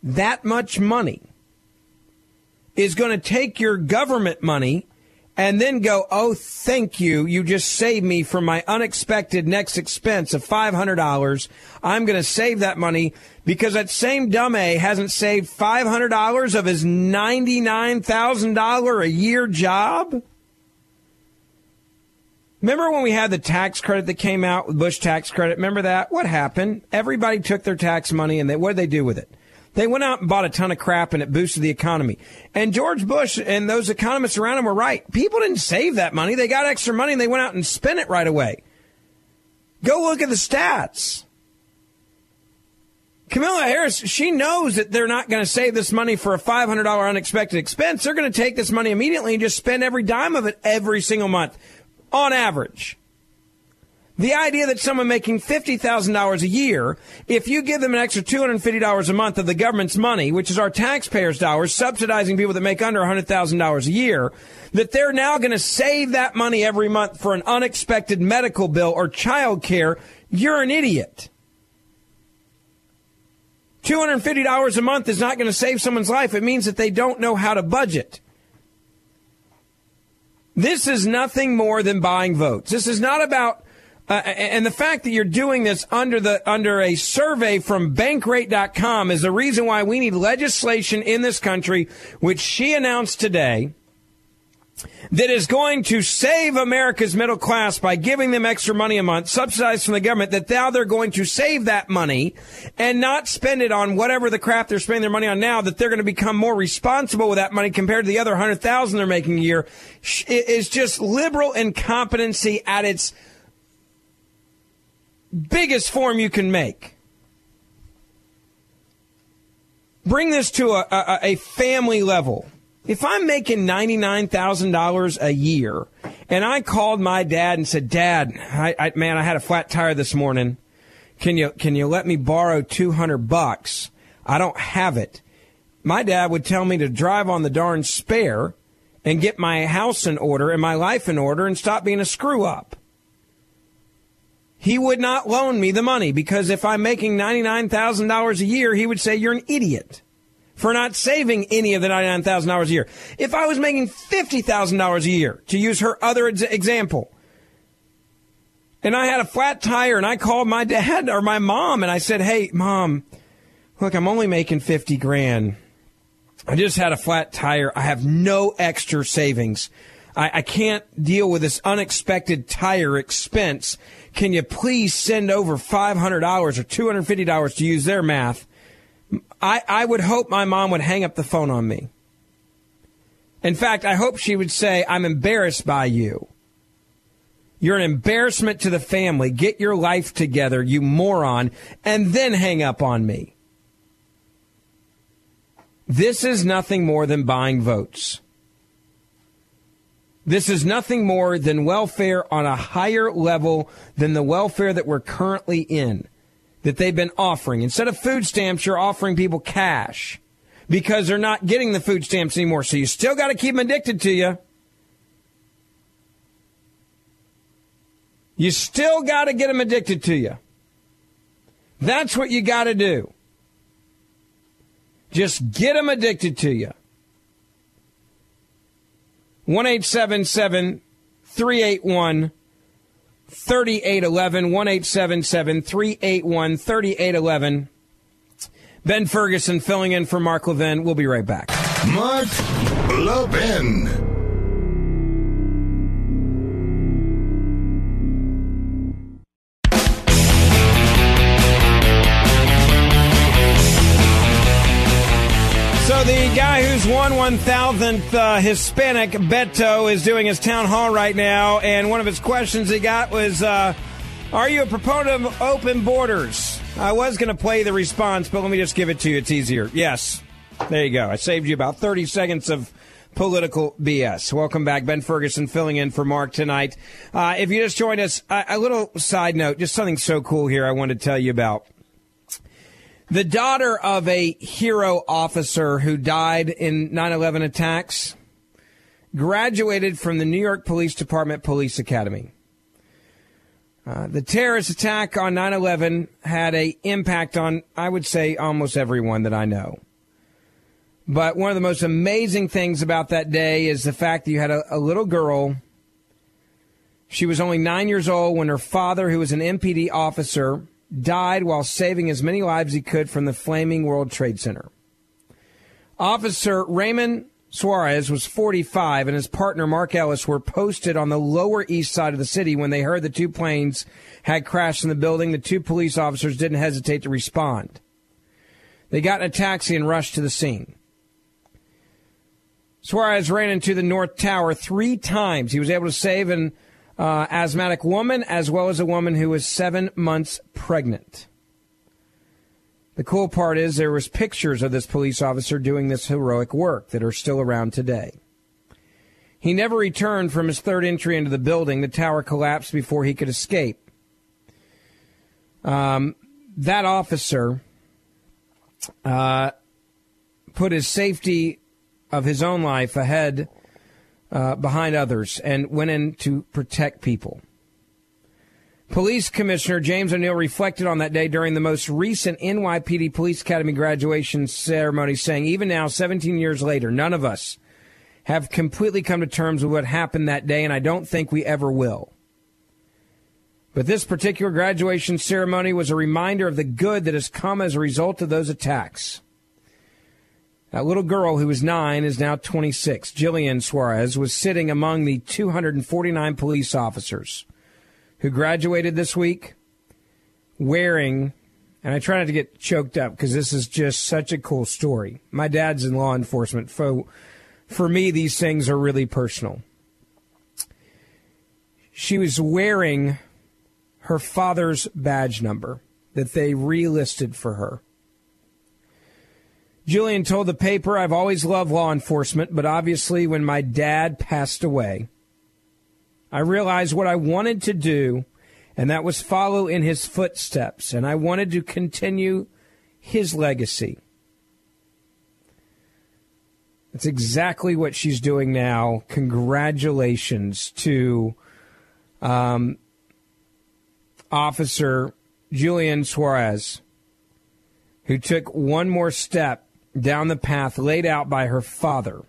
that much money is going to take your government money and then go, oh, thank you, you just saved me from my unexpected next expense of $500. I'm going to save that money because that same dumb A hasn't saved $500 of his $99,000 a year job? Remember when we had the tax credit that came out, the Bush tax credit? Remember that? What happened? Everybody took their tax money, and what did they do with it? They went out and bought a ton of crap, and it boosted the economy. And George Bush and those economists around him were right. People didn't save that money. They got extra money, and they went out and spent it right away. Go look at the stats. Kamala Harris, she knows that they're not going to save this money for a $500 unexpected expense. They're going to take this money immediately and just spend every dime of it every single month. On average, the idea that someone making $50,000 a year, if you give them an extra $250 a month of the government's money, which is our taxpayers' dollars, subsidizing people that make under $100,000 a year, that they're now going to save that money every month for an unexpected medical bill or child care, you're an idiot. $250 a month is not going to save someone's life. It means that they don't know how to budget. This is nothing more than buying votes. This is not about, and the fact that you're doing this under a survey from Bankrate.com is the reason why we need legislation in this country, which she announced today, that is going to save America's middle class by giving them extra money a month, subsidized from the government, that now they're going to save that money and not spend it on whatever the crap they're spending their money on now, that they're going to become more responsible with that money compared to the other $100,000 they're making a year. It is just liberal incompetency at its biggest form you can make. Bring this to a family level. If I'm making $99,000 a year and I called my dad and said, Dad, I had a flat tire this morning. Can you let me borrow $200? I don't have it. My dad would tell me to drive on the darn spare and get my house in order and my life in order and stop being a screw up. He would not loan me the money because if I'm making $99,000 a year, he would say you're an idiot for not saving any of the $99,000 a year. If I was making $50,000 a year, to use her other example, and I had a flat tire and I called my dad or my mom and I said, hey, Mom, look, I'm only making $50,000. I just had a flat tire. I have no extra savings. I can't deal with this unexpected tire expense. Can you please send over $500 or $250 to use their math? I would hope my mom would hang up the phone on me. In fact, I hope she would say, I'm embarrassed by you. You're an embarrassment to the family. Get your life together, you moron, and then hang up on me. This is nothing more than buying votes. This is nothing more than welfare on a higher level than the welfare that we're currently in, that they've been offering. Instead of food stamps, you're offering people cash because they're not getting the food stamps anymore. So you still got to keep them addicted to you. You still got to get them addicted to you. That's what you got to do. Just get them addicted to you. 1-877-381-3811. 1-877-381-3811. Ben Ferguson filling in for Mark Levin. We'll be right back. Mark Levin. So the guy who's won 1,000th Hispanic, Beto, is doing his town hall right now. And one of his questions he got was, are you a proponent of open borders? I was going to play the response, but let me just give it to you. It's easier. Yes. There you go. I saved you about 30 seconds of political BS. Welcome back. Ben Ferguson filling in for Mark tonight. If you just joined us, a little side note, just something so cool here I wanted to tell you about. The daughter of a hero officer who died in 9/11 attacks graduated from the New York Police Department Police Academy. The terrorist attack on 9/11 had an impact on, I would say, almost everyone that I know. But one of the most amazing things about that day is the fact that you had a little girl. She was only 9 years old when her father, who was an MPD officer, died while saving as many lives he could from the flaming World Trade Center. Officer Raymond Suarez was 45, and his partner Mark Ellis were posted on the Lower East Side of the city when they heard the two planes had crashed in the building. The two police officers didn't hesitate to respond. They got in a taxi and rushed to the scene. Suarez ran into the North Tower 3 times. He was able to save an asthmatic woman, as well as a woman who was 7 months pregnant. The cool part is there was pictures of this police officer doing this heroic work that are still around today. He never returned from his third entry into the building. The tower collapsed before he could escape. That officer put his safety of his own life ahead behind others and went in to protect people. Police Commissioner James O'Neill reflected on that day during the most recent NYPD Police Academy graduation ceremony, saying, even now, 17 years later, none of us have completely come to terms with what happened that day, and I don't think we ever will. But this particular graduation ceremony was a reminder of the good that has come as a result of those attacks. That little girl who was 9 is now 26. Jillian Suarez was sitting among the 249 police officers who graduated this week wearing, and I try not to get choked up because this is just such a cool story. My dad's in law enforcement. For me, these things are really personal. She was wearing her father's badge number that they relisted for her. Jillian told the paper, I've always loved law enforcement, but obviously when my dad passed away, I realized what I wanted to do, and that was follow in his footsteps, and I wanted to continue his legacy. That's exactly what she's doing now. Congratulations to Officer Jillian Suarez, who took one more step down the path laid out by her father,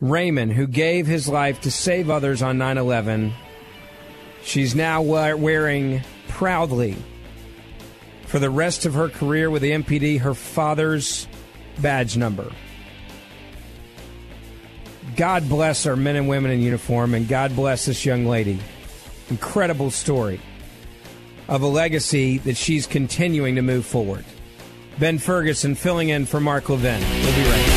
Raymond, who gave his life to save others on 9/11. She's now wearing proudly for the rest of her career with the MPD her father's badge number. God bless our men and women in uniform, and God bless this young lady. Incredible story of a legacy that she's continuing to move forward. Ben Ferguson filling in for Mark Levin. We'll be right back.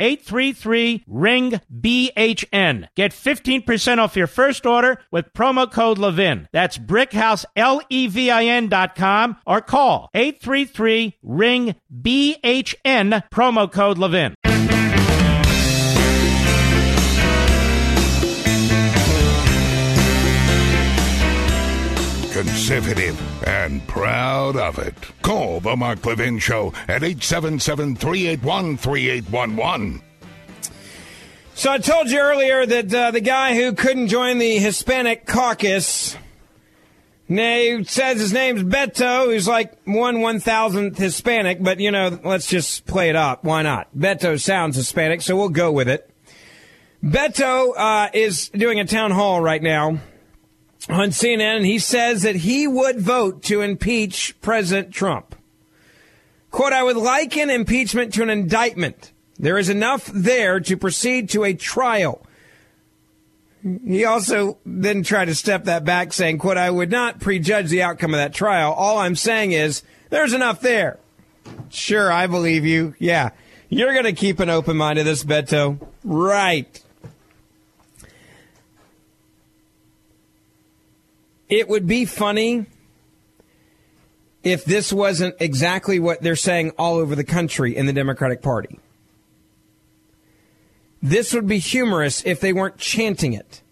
833-RING-BHN. Get 15% off your first order with promo code Levin. That's BrickHouseLevin.com or call 833-RING-BHN, promo code Levin. Conservative and proud of it. Call the Mark Levin Show at 877-381-3811. So I told you earlier that the guy who couldn't join the Hispanic caucus, nay, says his name's Beto, who's like 1/1000th Hispanic, but, you know, let's just play it up. Why not? Beto sounds Hispanic, so we'll go with it. Beto is doing a town hall right now on CNN, he says that he would vote to impeach President Trump. Quote, I would liken impeachment to an indictment. There is enough there to proceed to a trial. He also then tried to step that back, saying, quote, I would not prejudge the outcome of that trial. All I'm saying is there's enough there. Sure, I believe you. Yeah, you're going to keep an open mind to this, Beto. Right. It would be funny if this wasn't exactly what they're saying all over the country in the Democratic Party. This would be humorous if they weren't chanting it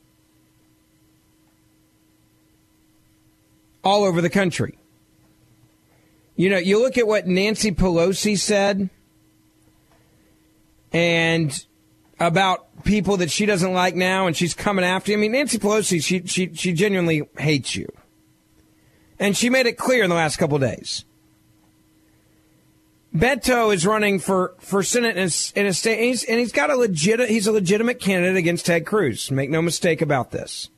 all over the country. You know, you look at what Nancy Pelosi said and about people that she doesn't like now, and she's coming after you. I mean, Nancy Pelosi, she genuinely hates you. And she made it clear in the last couple of days. Beto is running for Senate in a state, and he's a legitimate candidate against Ted Cruz. Make no mistake about this.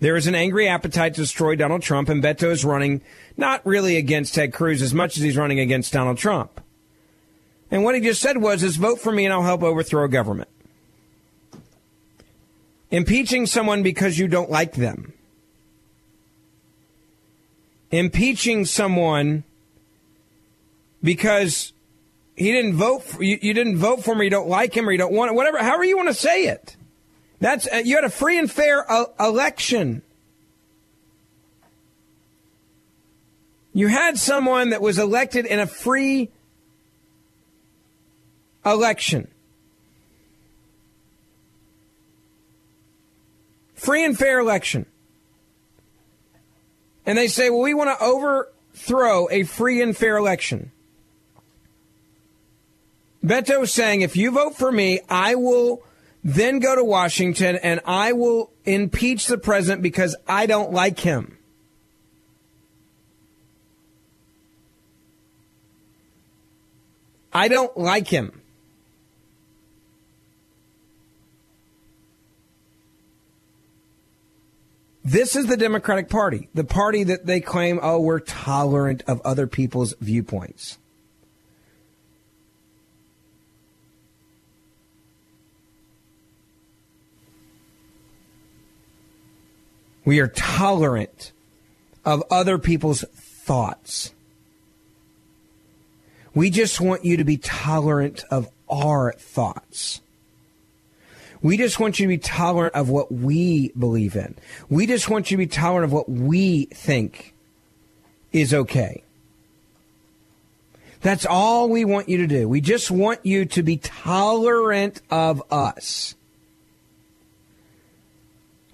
There is an angry appetite to destroy Donald Trump, and Beto is running not really against Ted Cruz as much as he's running against Donald Trump. And what he just said was, is vote for me and I'll help overthrow government. Impeaching someone because you don't like them. Impeaching someone because he didn't vote for, you didn't vote for him, or you don't like him, or you don't want it, whatever, however you want to say it. That's you had a free and fair election. You had someone that was elected in a free election. Free and fair election. And they say, well, we want to overthrow a free and fair election. Beto's saying, if you vote for me, I will then go to Washington and I will impeach the president because I don't like him. I don't like him. This is the Democratic Party, the party that they claim, oh, we're tolerant of other people's viewpoints. We are tolerant of other people's thoughts. We just want you to be tolerant of our thoughts. We just want you to be tolerant of what we believe in. We just want you to be tolerant of what we think is okay. That's all we want you to do. We just want you to be tolerant of us.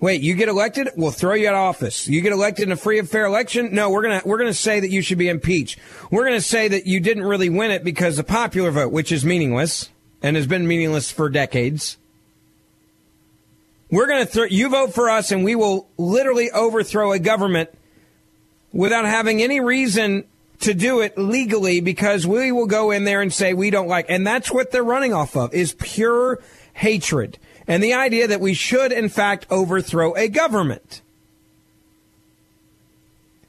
Wait, you get elected? We'll throw you out of office. You get elected in a free and fair election? No, we're going to say that you should be impeached. We're going to say that you didn't really win it because the popular vote, which is meaningless and has been meaningless for decades. We're going to you vote for us and we will literally overthrow a government without having any reason to do it legally because we will go in there and say we don't like. And that's what they're running off of is pure hatred. And the idea that we should, in fact, overthrow a government.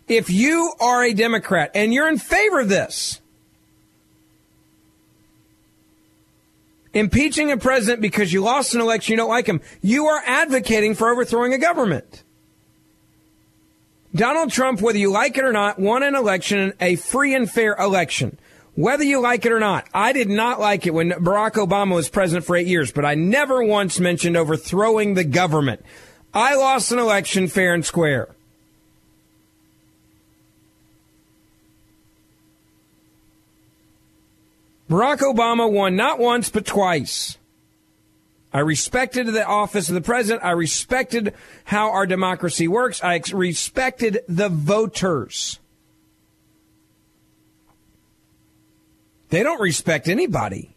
If you are a Democrat and you're in favor of this, impeaching a president because you lost an election, you don't like him, you are advocating for overthrowing a government. Donald Trump, whether you like it or not, won an election, a free and fair election. Whether you like it or not, I did not like it when Barack Obama was president for 8 years, but I never once mentioned overthrowing the government. I lost an election fair and square. Barack Obama won not once, but twice. I respected the office of the president. I respected how our democracy works. I respected the voters. They don't respect anybody.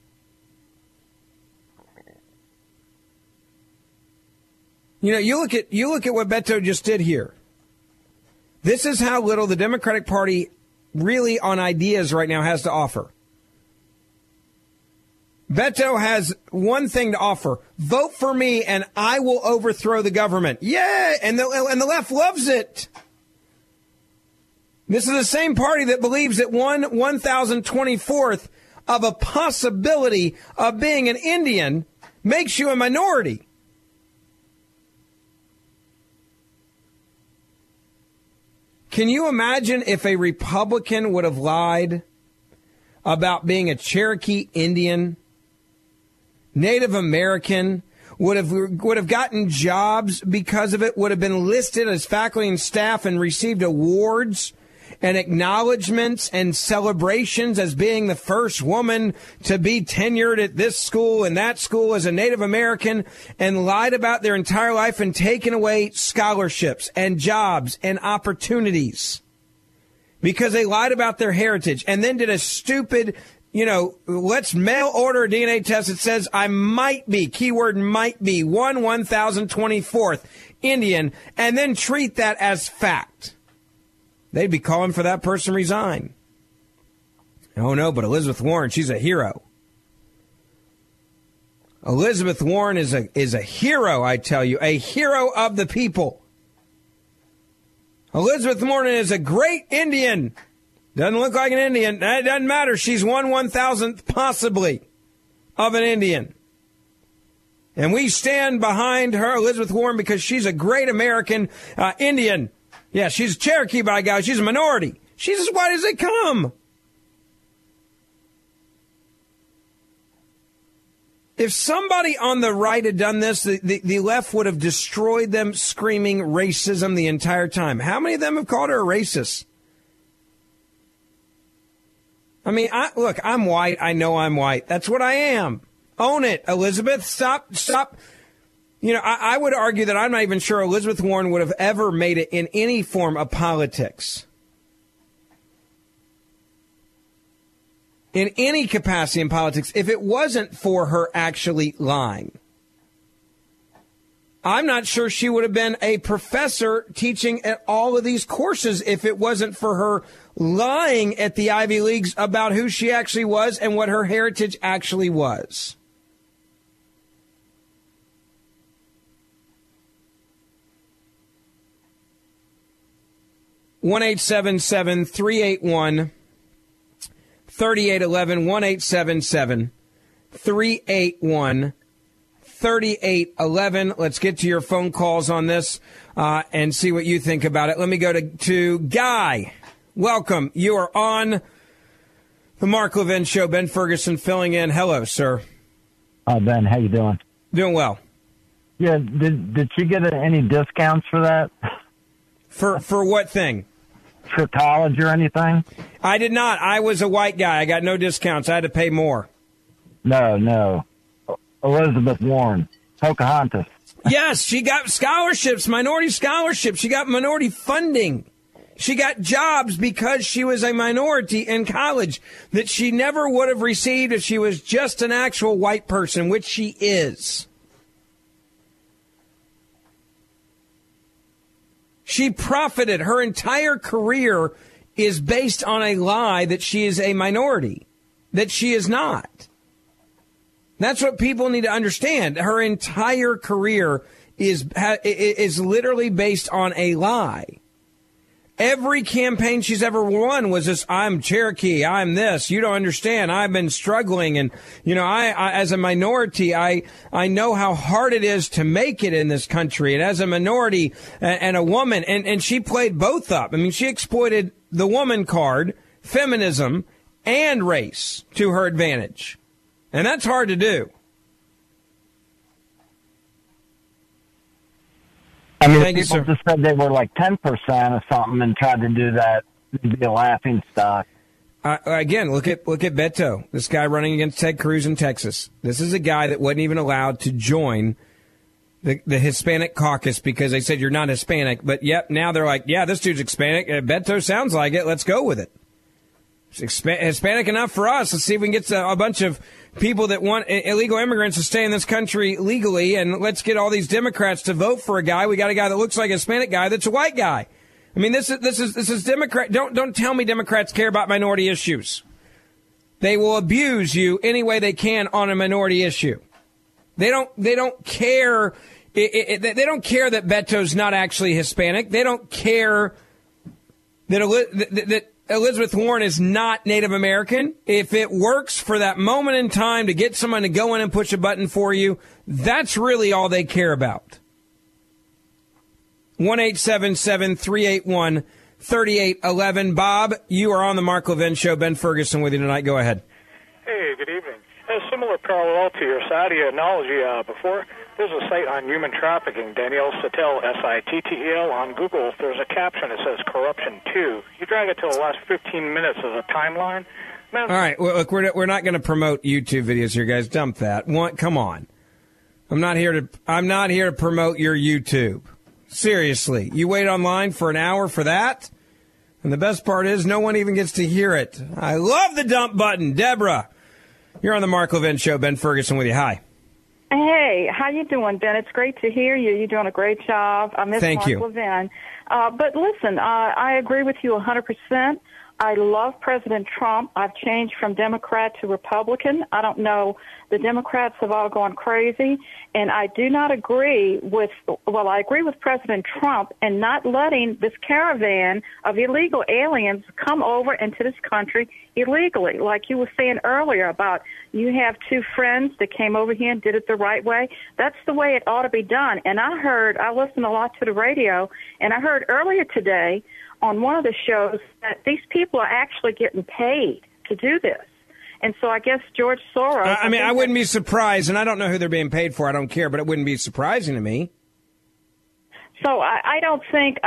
You know, you look at what Beto just did here. This is how little the Democratic Party really on ideas right now has to offer. Beto has one thing to offer. Vote for me and I will overthrow the government. Yeah, and the left loves it. This is the same party that believes that 1/1024th of a possibility of being an Indian makes you a minority. Can you imagine if a Republican would have lied about being a Cherokee Indian, Native American, would have gotten jobs because of it, would have been listed as faculty and staff and received awards and acknowledgments and celebrations as being the first woman to be tenured at this school and that school as a Native American, and lied about their entire life and taken away scholarships and jobs and opportunities because they lied about their heritage, and then did a stupid, let's mail order a DNA test that says I might be, keyword might be, 1/1024th Indian, and then treat that as fact. They'd be calling for that person to resign. Oh, no, but Elizabeth Warren, she's a hero. Elizabeth Warren is a hero, I tell you, a hero of the people. Elizabeth Warren is a great Indian. Doesn't look like an Indian. It doesn't matter. She's 1/1000th possibly of an Indian. And we stand behind her, Elizabeth Warren, because she's a great American Indian. Yeah, she's Cherokee by God. She's a minority. She's as white as they come. If somebody on the right had done this, the left would have destroyed them screaming racism the entire time. How many of them have called her a racist? I mean, look, I'm white. I know I'm white. That's what I am. Own it, Elizabeth. Stop. I would argue that I'm not even sure Elizabeth Warren would have ever made it in any form of politics. In any capacity in politics, if it wasn't for her actually lying. I'm not sure she would have been a professor teaching at all of these courses if it wasn't for her lying at the Ivy Leagues about who she actually was and what her heritage actually was. One 877-381-3811. 1-877-381-3811. Let's get to your phone calls on this and see what you think about it. Let me go to Guy. Welcome. You are on the Mark Levin Show. Ben Ferguson filling in. Hello, sir. Ben, how you doing? Doing well. Yeah. Did you get any discounts for that? For what thing? For college or anything? I did not. I was a white guy. I got no discounts. I had to pay more. No. Elizabeth Warren. Pocahontas. Yes, she got scholarships, minority scholarships. She got minority funding. She got jobs because she was a minority in college that she never would have received if she was just an actual white person, which she is. She profited. Her entire career is based on a lie that she is a minority, that she is not. That's what people need to understand. Her entire career is literally based on a lie. Every campaign she's ever won was this, I'm Cherokee, I'm this, you don't understand, I've been struggling, and, you know, I as a minority, I know how hard it is to make it in this country, and as a minority and a woman, and she played both up. I mean, she exploited the woman card, feminism, and race to her advantage, and that's hard to do. I mean, if people just said they were like 10% or something and tried to do that, it'd be a laughing stock. Again, look at Beto, this guy running against Ted Cruz in Texas. This is a guy that wasn't even allowed to join the Hispanic caucus because they said you're not Hispanic. But, yep, now they're like, yeah, this dude's Hispanic. Beto sounds like it. Let's go with it. It's Hispanic enough for us. Let's see if we can get a bunch of people that want illegal immigrants to stay in this country legally, and let's get all these Democrats to vote for a guy. We got a guy that looks like a Hispanic guy that's a white guy. I mean, this is Democrat. Don't tell me Democrats care about minority issues. They will abuse you any way they can on a minority issue. They don't care. They don't care that Beto's not actually Hispanic. They don't care that Elizabeth Warren is not Native American. If it works for that moment in time to get someone to go in and push a button for you, that's really all they care about. 1-877-381-3811. Bob, you are on the Mark Levin Show. Ben Ferguson with you tonight. Go ahead. Hey, good evening. A similar parallel to your Saudi analogy before, there's a site on human trafficking, Danielle Sittel, S-I-T-T-E-L, on Google. There's a caption that says Corruption 2. You drag it to the last 15 minutes as a timeline. Man, all right, well, look, we're not going to promote YouTube videos here, guys. Dump that. Come on. I'm not here to promote your YouTube. Seriously. You wait online for an hour for that? And the best part is no one even gets to hear it. I love the dump button. Deborah, you're on the Mark Levin Show. Ben Ferguson with you. Hi. Hey, how you doing, Ben? It's great to hear you. You're doing a great job. I miss Mark Levin. But listen, I agree with you 100%. I love President Trump. I've changed from Democrat to Republican. I don't know. The Democrats have all gone crazy. And I do not agree with, well, I agree with President Trump in not letting this caravan of illegal aliens come over into this country illegally. Like you were saying earlier about you have two friends that came over here and did it the right way. That's the way it ought to be done. And I listened a lot to the radio, and I heard earlier today on one of the shows that these people are actually getting paid to do this. And so I guess George Soros... I wouldn't be surprised, and I don't know who they're being paid for. I don't care, but it wouldn't be surprising to me. So I don't think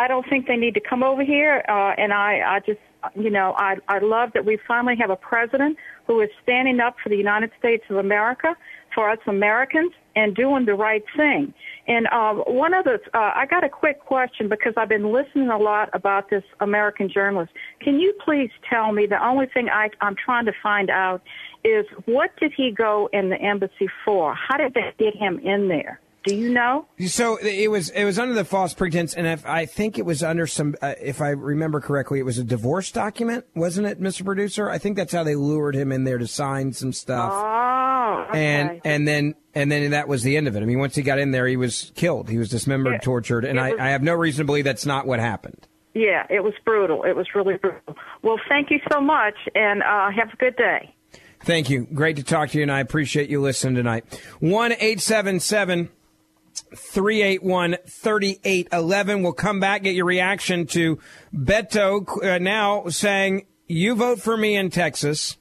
they need to come over here, and I just... You know, I love that we finally have a president who is standing up for the United States of America, for us Americans, and doing the right thing. And one other, I got a quick question because I've been listening a lot about this American journalist. Can you please tell me, the only thing I'm trying to find out is what did he go in the embassy for? How did they get him in there? Do you know? So it was under the false pretense, and I think it was under some, if I remember correctly, it was a divorce document, wasn't it, Mr. Producer? I think that's how they lured him in there to sign some stuff. Oh, okay. And then that was the end of it. I mean, once he got in there, he was killed. He was dismembered, tortured, and I have no reason to believe that's not what happened. Yeah, it was brutal. It was really brutal. Well, thank you so much, and have a good day. Thank you. Great to talk to you, and I appreciate you listening tonight. 1-877-381-3811. We'll come back, get your reaction to Beto now saying, you vote for me in Texas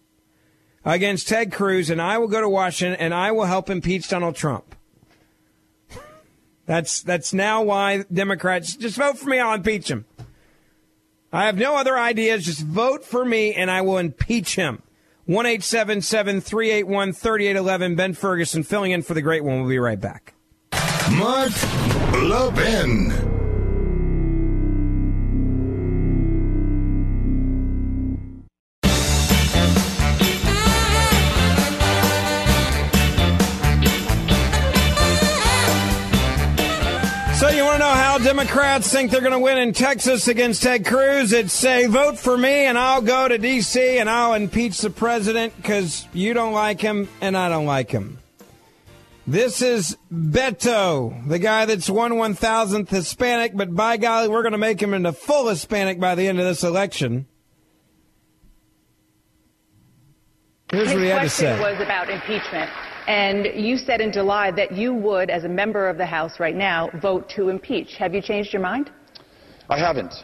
against Ted Cruz, and I will go to Washington, and I will help impeach Donald Trump. That's now why Democrats, just vote for me, I'll impeach him. I have no other ideas, just vote for me, and I will impeach him. 1-877-381-3811. Ben Ferguson filling in for the great one. We'll be right back. Mark Levin. So you want to know how Democrats think they're going to win in Texas against Ted Cruz? It's say, vote for me and I'll go to D.C. and I'll impeach the president because you don't like him and I don't like him. This is Beto, the guy that's 1/1,000th Hispanic, but by golly, we're going to make him into full Hispanic by the end of this election. Here's what he had to say. His question was about impeachment. And you said in July that you would, as a member of the House right now, vote to impeach. Have you changed your mind? I haven't.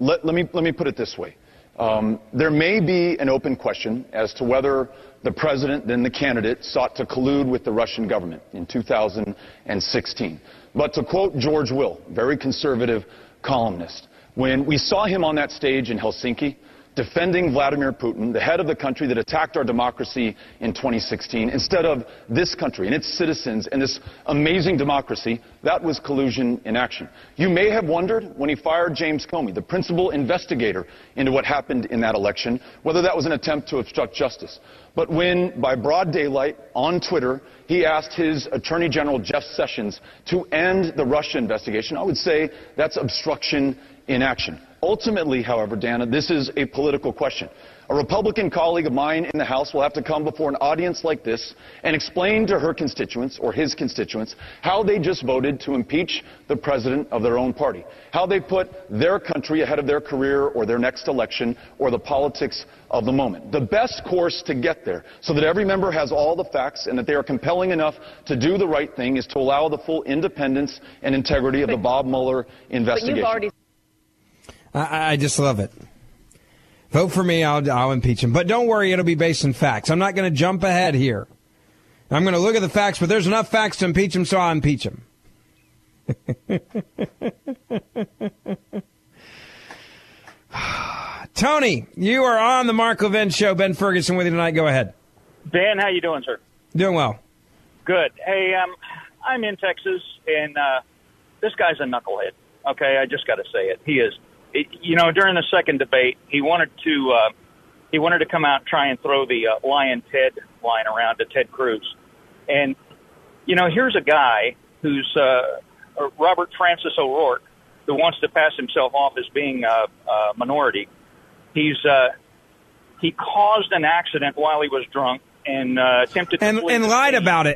Let me put it this way. There may be an open question as to whether the president, then the candidate, sought to collude with the Russian government in 2016. But to quote George Will, very conservative columnist, when we saw him on that stage in Helsinki, defending Vladimir Putin, the head of the country that attacked our democracy in 2016, instead of this country and its citizens and this amazing democracy, that was collusion in action. You may have wondered when he fired James Comey, the principal investigator into what happened in that election, whether that was an attempt to obstruct justice. But when, by broad daylight, on Twitter, he asked his Attorney General Jeff Sessions to end the Russia investigation, I would say that's obstruction in action. Ultimately, however, Dana, this is a political question. A Republican colleague of mine in the House will have to come before an audience like this and explain to her constituents or his constituents how they just voted to impeach the president of their own party, how they put their country ahead of their career or their next election or the politics of the moment. The best course to get there so that every member has all the facts and that they are compelling enough to do the right thing is to allow the full independence and integrity of the Bob Mueller investigation. But you've already... I just love it. Vote for me, I'll impeach him. But don't worry, it'll be based on facts. I'm not going to jump ahead here. I'm going to look at the facts, but there's enough facts to impeach him, so I'll impeach him. Tony, you are on the Mark Levin Show. Ben Ferguson with you tonight. Go ahead. Dan, how you doing, sir? Doing well. Good. Hey, I'm in Texas, and this guy's a knucklehead. Okay, I just got to say it. He is. You know, during the second debate, he wanted to come out and try and throw the Lion Ted line around to Ted Cruz. And, you know, here's a guy who's Robert Francis O'Rourke, who wants to pass himself off as being a minority. He caused an accident while he was drunk and attempted to and lied about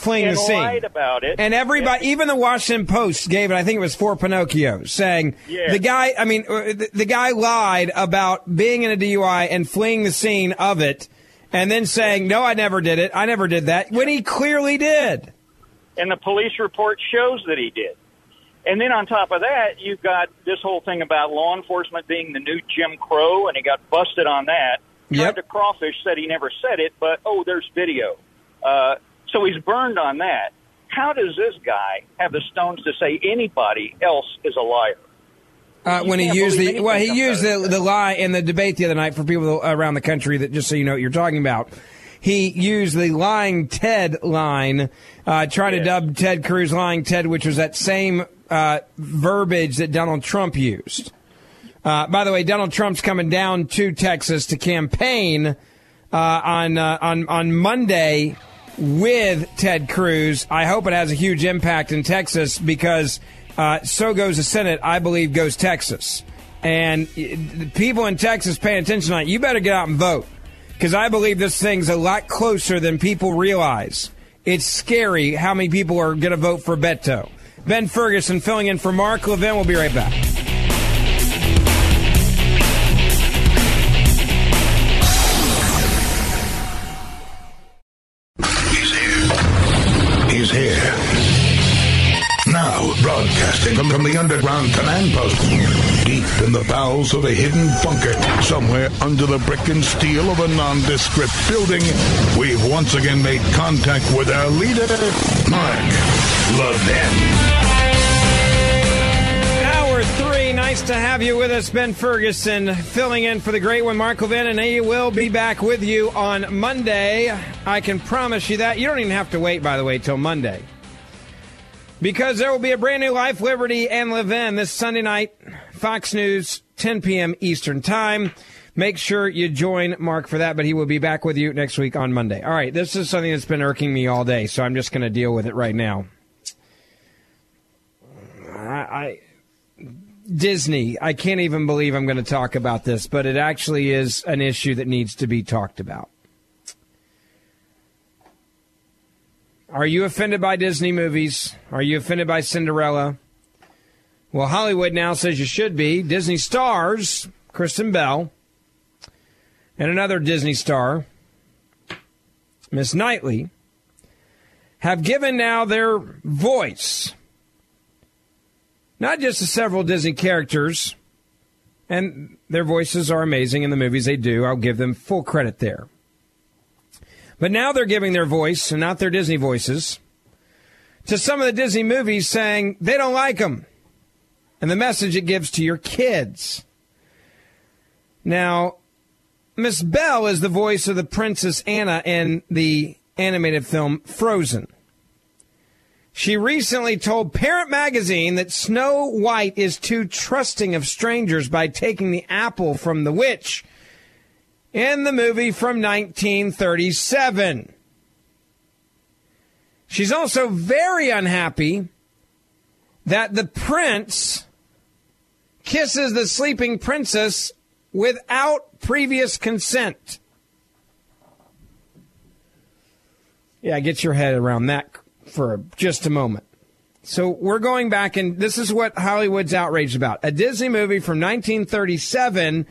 fleeing the scene. Lied about it. And everybody, even the Washington Post gave it, I think it was 4 Pinocchio, saying the guy lied about being in a DUI and fleeing the scene of it, and then saying, no, I never did it, I never did that, when he clearly did. And the police report shows that he did. And then on top of that, you've got this whole thing about law enforcement being the new Jim Crow, and he got busted on that. Tried to crawfish, said he never said it, but, oh, there's video. So he's burned on that. How does this guy have the stones to say anybody else is a liar? He used the lie in the debate the other night for people around the country that just so you know what you're talking about. He used the lying Ted line, trying to dub Ted Cruz lying Ted, which was that same verbiage that Donald Trump used. By the way, Donald Trump's coming down to Texas to campaign on Monday with Ted Cruz. I hope it has a huge impact in Texas because so goes the Senate, I believe, goes Texas. And the people in Texas paying attention tonight, you better get out and vote because I believe this thing's a lot closer than people realize. It's scary how many people are going to vote for Beto. Ben Ferguson filling in for Mark Levin. We'll be right back. Broadcasting from the underground command post, deep in the bowels of a hidden bunker, somewhere under the brick and steel of a nondescript building, we've once again made contact with our leader, Mark Levin. Hour three, nice to have you with us, Ben Ferguson, filling in for the great one, Mark Levin, and he will be back with you on Monday. I can promise you that. You don't even have to wait, by the way, till Monday. Because there will be a brand new Life, Liberty, and Levin this Sunday night, Fox News, 10 p.m. Eastern Time. Make sure you join Mark for that, but he will be back with you next week on Monday. All right, this is something that's been irking me all day, so I'm just going to deal with it right now. Disney, I can't even believe I'm going to talk about this, but it actually is an issue that needs to be talked about. Are you offended by Disney movies? Are you offended by Cinderella? Well, Hollywood now says you should be. Disney stars, Kristen Bell, and another Disney star, Miss Knightley, have given now their voice, not just to several Disney characters, and their voices are amazing in the movies they do. I'll give them full credit there. But now they're giving their voice, and not their Disney voices, to some of the Disney movies saying they don't like them and the message it gives to your kids. Now, Miss Bell is the voice of the Princess Anna in the animated film Frozen. She recently told Parent Magazine that Snow White is too trusting of strangers by taking the apple from the witch in the movie from 1937. She's also very unhappy that the prince kisses the sleeping princess without previous consent. Yeah, get your head around that for just a moment. So we're going back, and this is what Hollywood's outraged about. A Disney movie from 1937...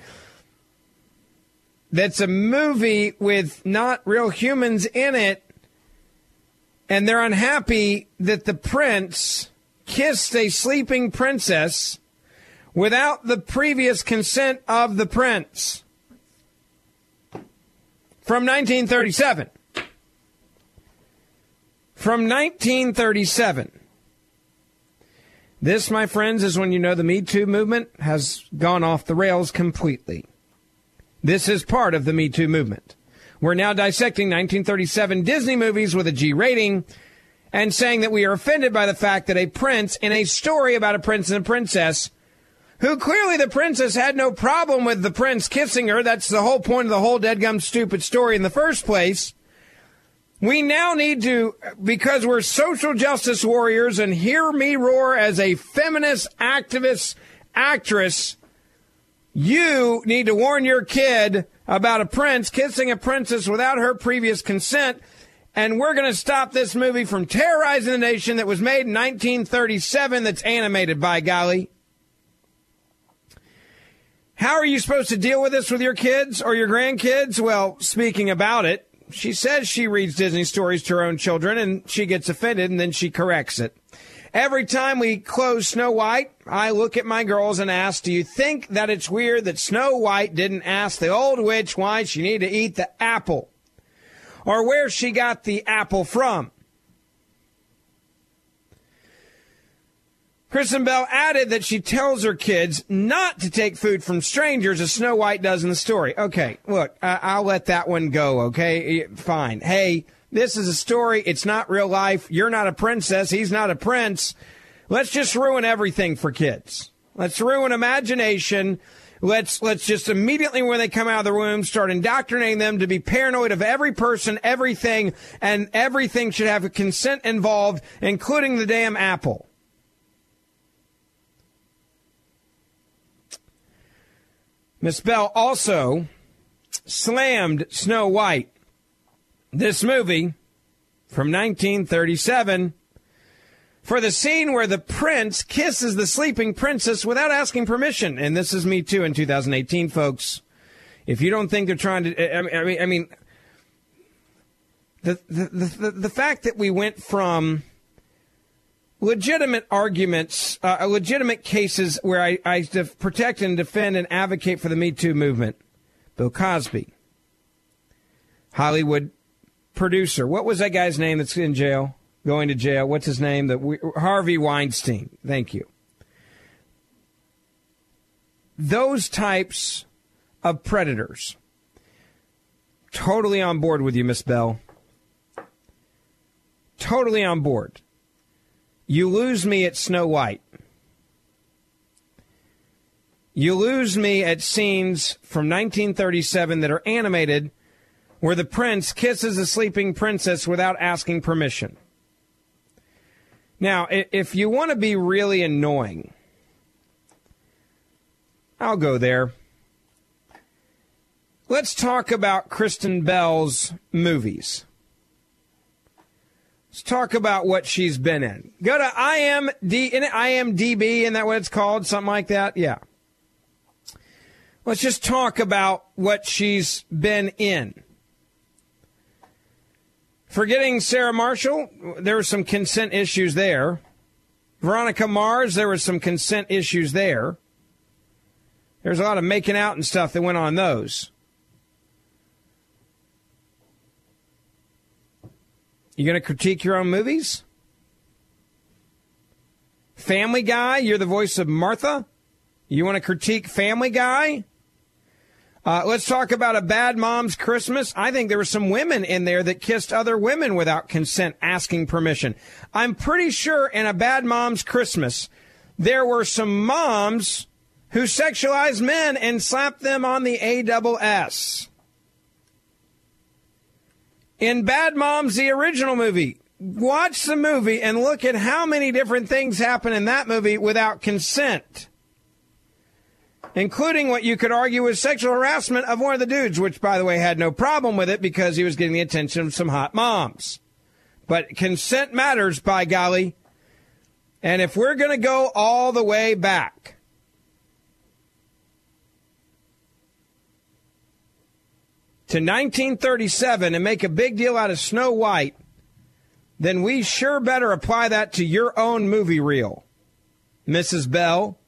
that's a movie with not real humans in it, and they're unhappy that the prince kissed a sleeping princess without the previous consent of the prince from 1937. From 1937. This, my friends, is when you know the Me Too movement has gone off the rails completely. This is part of the Me Too movement. We're now dissecting 1937 Disney movies with a G rating and saying that we are offended by the fact that a prince in a story about a prince and a princess, who clearly the princess had no problem with the prince kissing her, that's the whole point of the whole deadgum stupid story in the first place, we now need to, because we're social justice warriors and hear me roar as a feminist activist actress, you need to warn your kid about a prince kissing a princess without her previous consent, and we're going to stop this movie from terrorizing the nation that was made in 1937 that's animated, by golly. How are you supposed to deal with this with your kids or your grandkids? Well, speaking about it, she says she reads Disney stories to her own children, and she gets offended, and then she corrects it. Every time we close Snow White, I look at my girls and ask, do you think that it's weird that Snow White didn't ask the old witch why she needed to eat the apple or where she got the apple from? Kristen Bell added that she tells her kids not to take food from strangers as Snow White does in the story. Okay, look, I'll let that one go, okay? Fine. Hey, this is a story. It's not real life. You're not a princess. He's not a prince. Let's just ruin everything for kids. Let's ruin imagination. Let's just immediately when they come out of the womb start indoctrinating them to be paranoid of every person, everything, and everything should have a consent involved, including the damn apple. Miss Bell also slammed Snow White, this movie from 1937, for the scene where the prince kisses the sleeping princess without asking permission. And this is Me Too in 2018, folks. If you don't think they're trying to... I mean the fact that we went from legitimate arguments, legitimate cases where I protect and defend and advocate for the Me Too movement. Bill Cosby, Hollywood producer. What was that guy's name that's in jail, going to jail? What's his name? Harvey Weinstein. Thank you. Those types of predators. Totally on board with you, Miss Bell. Totally on board. You lose me at Snow White. You lose me at scenes from 1937 that are animated where the prince kisses a sleeping princess without asking permission. Now, if you want to be really annoying, I'll go there. Let's talk about Kristen Bell's movies. Let's talk about what she's been in. Go to IMDb, isn't that what it's called? Something like that? Yeah. Let's just talk about what she's been in. Forgetting Sarah Marshall, there were some consent issues there. Veronica Mars, there were some consent issues there. There's a lot of making out and stuff that went on those. You going to critique your own movies? Family Guy, you're the voice of Martha. You want to critique Family Guy? Let's talk about A Bad Mom's Christmas. I think there were some women in there that kissed other women without consent, asking permission. I'm pretty sure in A Bad Mom's Christmas, there were some moms who sexualized men and slapped them on the ASS. In Bad Moms, the original movie, watch the movie and look at how many different things happen in that movie without consent, including what you could argue was sexual harassment of one of the dudes, which, by the way, had no problem with it because he was getting the attention of some hot moms. But consent matters, by golly. And if we're going to go all the way back, to 1937 and make a big deal out of Snow White, then we sure better apply that to your own movie reel, Mrs. Bell.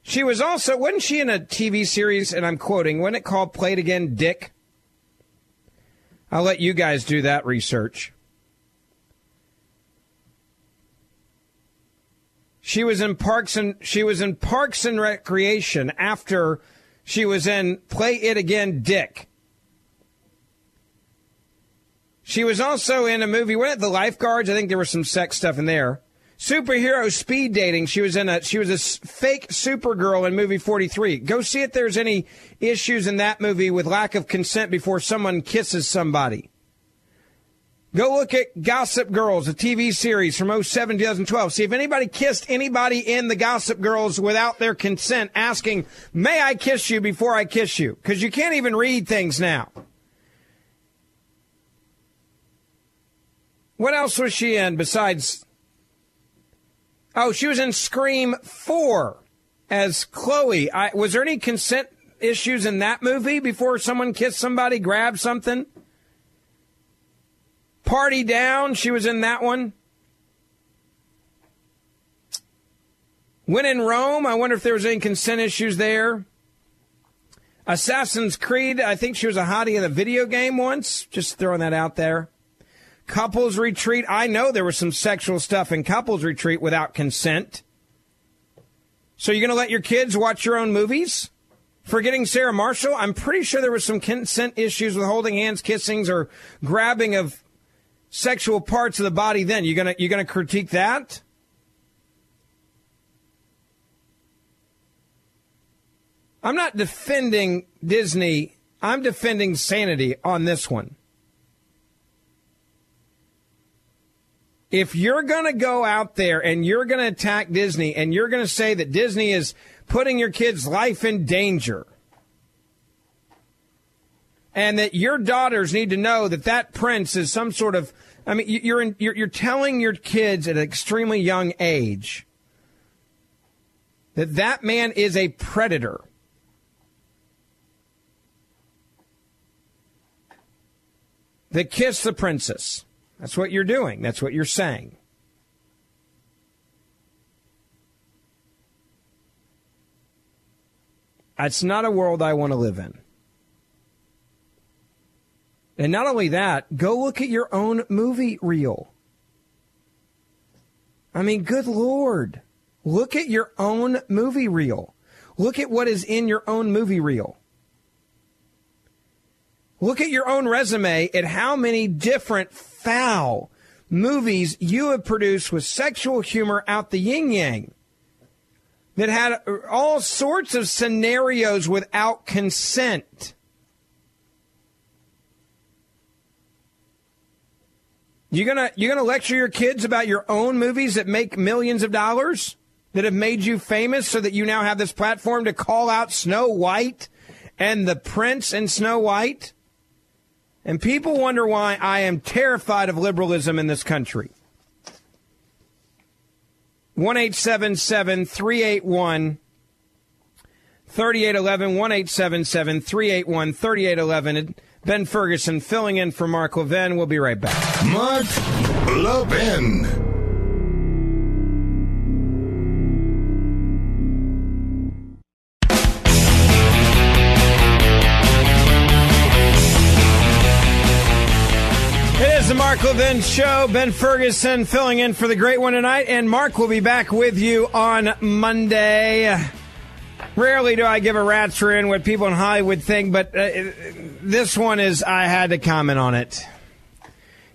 She was also, wasn't she in a TV series, and I'm quoting, wasn't it called Play It Again, Dick? I'll let you guys do that research. She was in Parks and Recreation after she was in Play It Again, Dick. She was also in a movie, wasn't it The Lifeguards? I think there was some sex stuff in there. Superhero speed dating. She was a fake Supergirl in movie 43. Go see if there's any issues in that movie with lack of consent before someone kisses somebody. Go look at Gossip Girls, a TV series from 07 to 2012. See if anybody kissed anybody in the Gossip Girls without their consent, asking, may I kiss you before I kiss you? Because you can't even read things now. What else was she in besides... Oh, she was in Scream 4 as Chloe. Was there any consent issues in that movie before someone kissed somebody, grabbed something? Party Down, she was in that one. When in Rome, I wonder if there was any consent issues there. Assassin's Creed, I think she was a hottie in a video game once. Just throwing that out there. Couples Retreat, I know there was some sexual stuff in Couples Retreat without consent. So you're going to let your kids watch your own movies? Forgetting Sarah Marshall, I'm pretty sure there was some consent issues with holding hands, kissings, or grabbing of sexual parts of the body then. You're going to critique that? I'm not defending Disney. I'm defending sanity on this one. If you're going to go out there and you're going to attack Disney and you're going to say that Disney is putting your kid's life in danger and that your daughters need to know that that prince is some sort of, I mean, you're telling your kids at an extremely young age that that man is a predator. That kissed the princess. That's what you're doing. That's what you're saying. That's not a world I want to live in. And not only that, go look at your own movie reel. I mean, good Lord. Look at your own movie reel. Look at what is in your own movie reel. Look at your own resume at how many different foul movies you have produced with sexual humor out the yin-yang that had all sorts of scenarios without consent. You're gonna lecture your kids about your own movies that make millions of dollars, that have made you famous so that you now have this platform to call out Snow White and the prince in Snow White? And people wonder why I am terrified of liberalism in this country. 1-877-381-3811, 1-877-381-3811. Ben Ferguson filling in for Mark Levin. We'll be right back. Mark Levin. The Mark Levin Show. Ben Ferguson filling in for the great one tonight, and Mark will be back with you on Monday. Rarely do I give a rat's rear what people in Hollywood think, but this one is, I had to comment on it.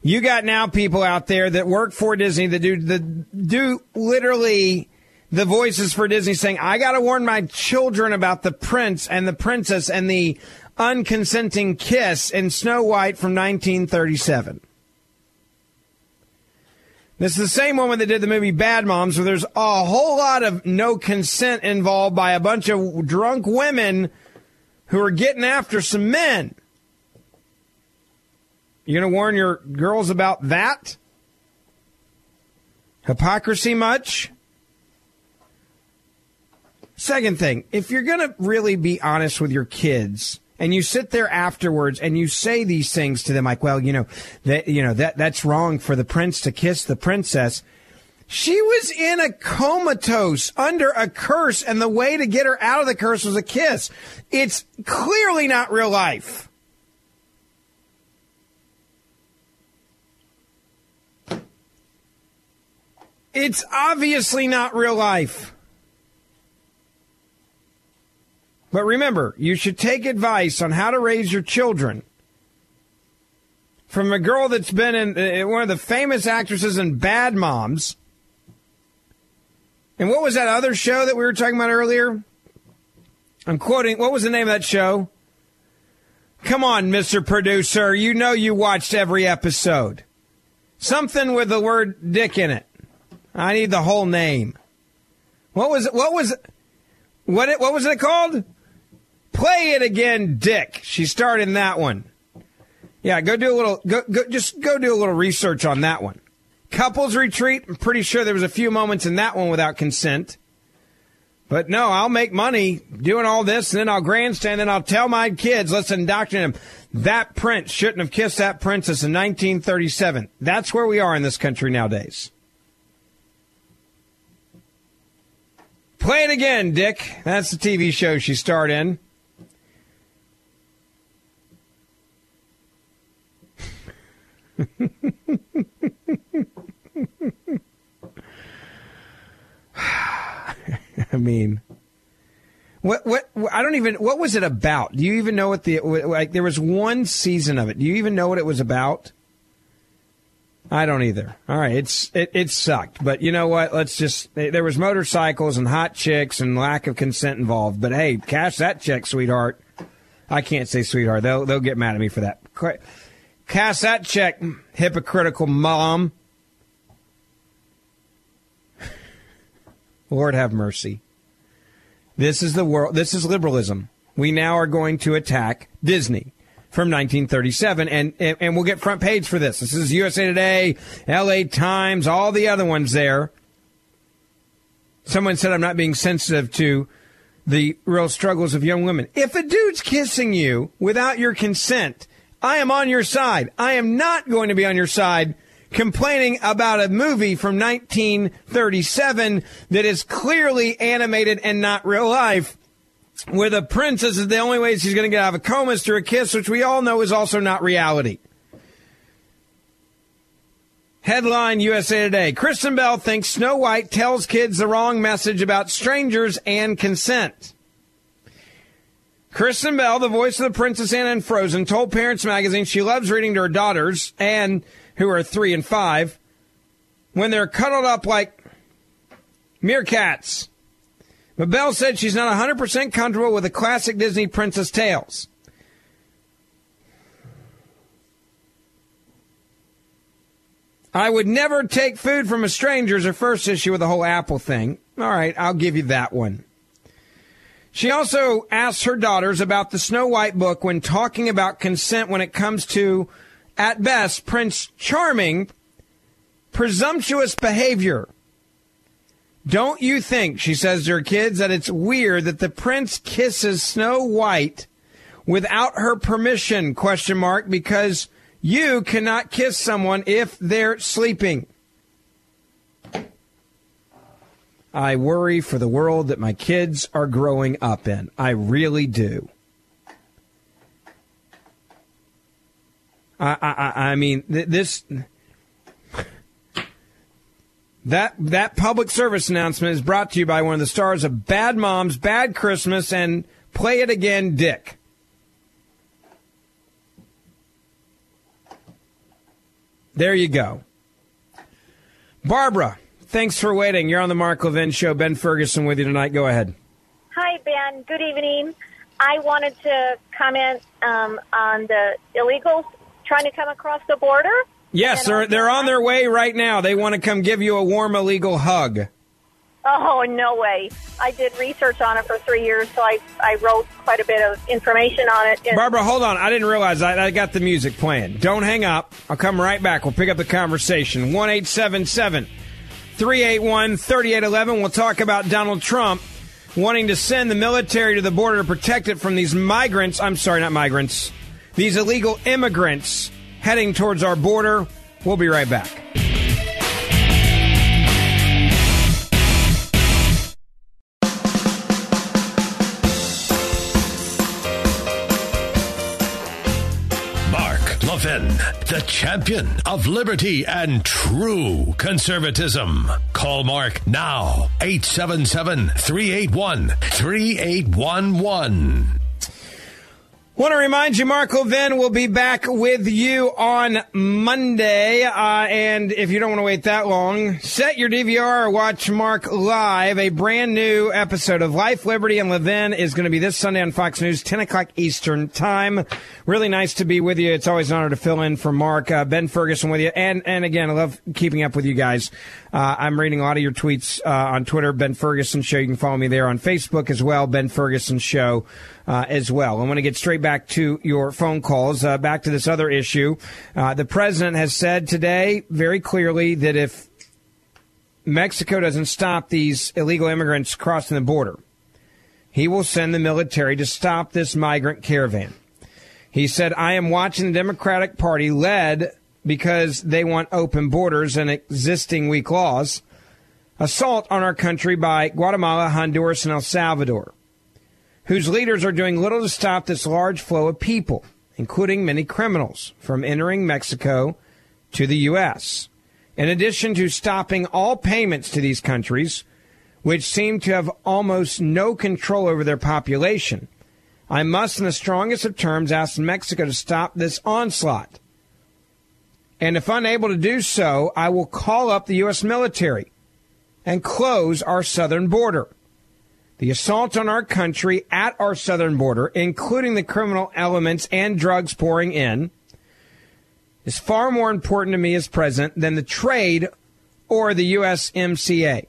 You got now people out there that work for Disney that do literally the voices for Disney saying, I got to warn my children about the prince and the princess and the unconsenting kiss in Snow White from 1937. This is the same woman that did the movie Bad Moms, where there's a whole lot of no consent involved by a bunch of drunk women who are getting after some men. You're going to warn your girls about that? Hypocrisy much? Second thing, if you're going to really be honest with your kids and you sit there afterwards and you say these things to them like, well, that's wrong for the prince to kiss the princess. She was in a comatose under a curse, and the way to get her out of the curse was a kiss. It's clearly not real life. It's obviously not real life. But remember, you should take advice on how to raise your children from a girl that's been in one of the famous actresses in Bad Moms. And what was that other show that we were talking about earlier? I'm quoting, what was the name of that show? Come on, Mr. Producer, you know you watched every episode. Something with the word dick in it. I need the whole name. What was it called? Play It Again, Dick. She starred in that one. Yeah, go do a little research on that one. Couples Retreat, I'm pretty sure there was a few moments in that one without consent. But no, I'll make money doing all this, and then I'll grandstand, and I'll tell my kids, let's indoctrinate them. That prince shouldn't have kissed that princess in 1937. That's where we are in this country nowadays. Play It Again, Dick. That's the TV show she starred in. I mean, what was it about? Do you even know what there was one season of it. Do you even know what it was about? I don't either. All right, it sucked, but you know what? Let's just there was motorcycles and hot chicks and lack of consent involved. But hey, cash that check, sweetheart. I can't say sweetheart. They'll get mad at me for that. Cash that check, hypocritical mom. Lord have mercy. This is the world. This is liberalism. We now are going to attack Disney from 1937, and we'll get front page for this. This is USA Today, LA Times, all the other ones there. Someone said I'm not being sensitive to the real struggles of young women. If a dude's kissing you without your consent, I am on your side. I am not going to be on your side complaining about a movie from 1937 that is clearly animated and not real life, where the princess is the only way she's going to get out of a coma is through a kiss, which we all know is also not reality. Headline USA Today. Kristen Bell thinks Snow White tells kids the wrong message about strangers and consent. Kristen Bell, the voice of the Princess Anna in Frozen, told Parents Magazine she loves reading to her daughters, and who are 3 and 5, when they're cuddled up like meerkats. But Bell said she's not 100% comfortable with the classic Disney princess tales. I would never take food from a stranger is her first issue with the whole apple thing. All right, I'll give you that one. She also asked her daughters about the Snow White book when talking about consent when it comes to, at best, Prince Charming, presumptuous behavior. Don't you think, she says to her kids, that it's weird that the prince kisses Snow White without her permission, because you cannot kiss someone if they're sleeping. I worry for the world that my kids are growing up in. I really do. I mean, this... That public service announcement is brought to you by one of the stars of Bad Moms, Bad Christmas, and Play It Again, Dick. There you go. Barbara, thanks for waiting. You're on the Mark Levin Show. Ben Ferguson with you tonight. Go ahead. Hi, Ben. Good evening. I wanted to comment on the illegals trying to come across the border. Yes, they're on their way right now. They want to come give you a warm illegal hug. Oh, no way. I did research on it for 3 years, so I wrote quite a bit of information on it. Barbara, hold on. I didn't realize I got the music playing. Don't hang up. I'll come right back. We'll pick up the conversation. 1-877-381-3811. We'll talk about Donald Trump wanting to send the military to the border to protect it from these migrants. I'm sorry, not migrants. These illegal immigrants heading towards our border. We'll be right back. Mark Levin, the champion of liberty and true conservatism. Call Mark now, 877-381-3811. Want to remind you, Mark Levin will be back with you on Monday. And if you don't want to wait that long, set your DVR or watch Mark live. A brand new episode of Life, Liberty, and Levin is going to be this Sunday on Fox News, 10 o'clock Eastern time. Really nice to be with you. It's always an honor to fill in for Mark. Ben Ferguson with you. And again, I love keeping up with you guys. I'm reading a lot of your tweets on Twitter, Ben Ferguson Show. You can follow me there on Facebook as well, Ben Ferguson Show. As well. I want to get straight back to your phone calls, back to this other issue. The president has said today very clearly that if Mexico doesn't stop these illegal immigrants crossing the border, he will send the military to stop this migrant caravan. He said, I am watching the Democratic Party led because they want open borders and existing weak laws, assault on our country by Guatemala, Honduras, and El Salvador, whose leaders are doing little to stop this large flow of people, including many criminals, from entering Mexico to the U.S. In addition to stopping all payments to these countries, which seem to have almost no control over their population, I must, in the strongest of terms, ask Mexico to stop this onslaught. And if unable to do so, I will call up the U.S. military and close our southern border. The assault on our country at our southern border, including the criminal elements and drugs pouring in, is far more important to me as president than the trade or the USMCA.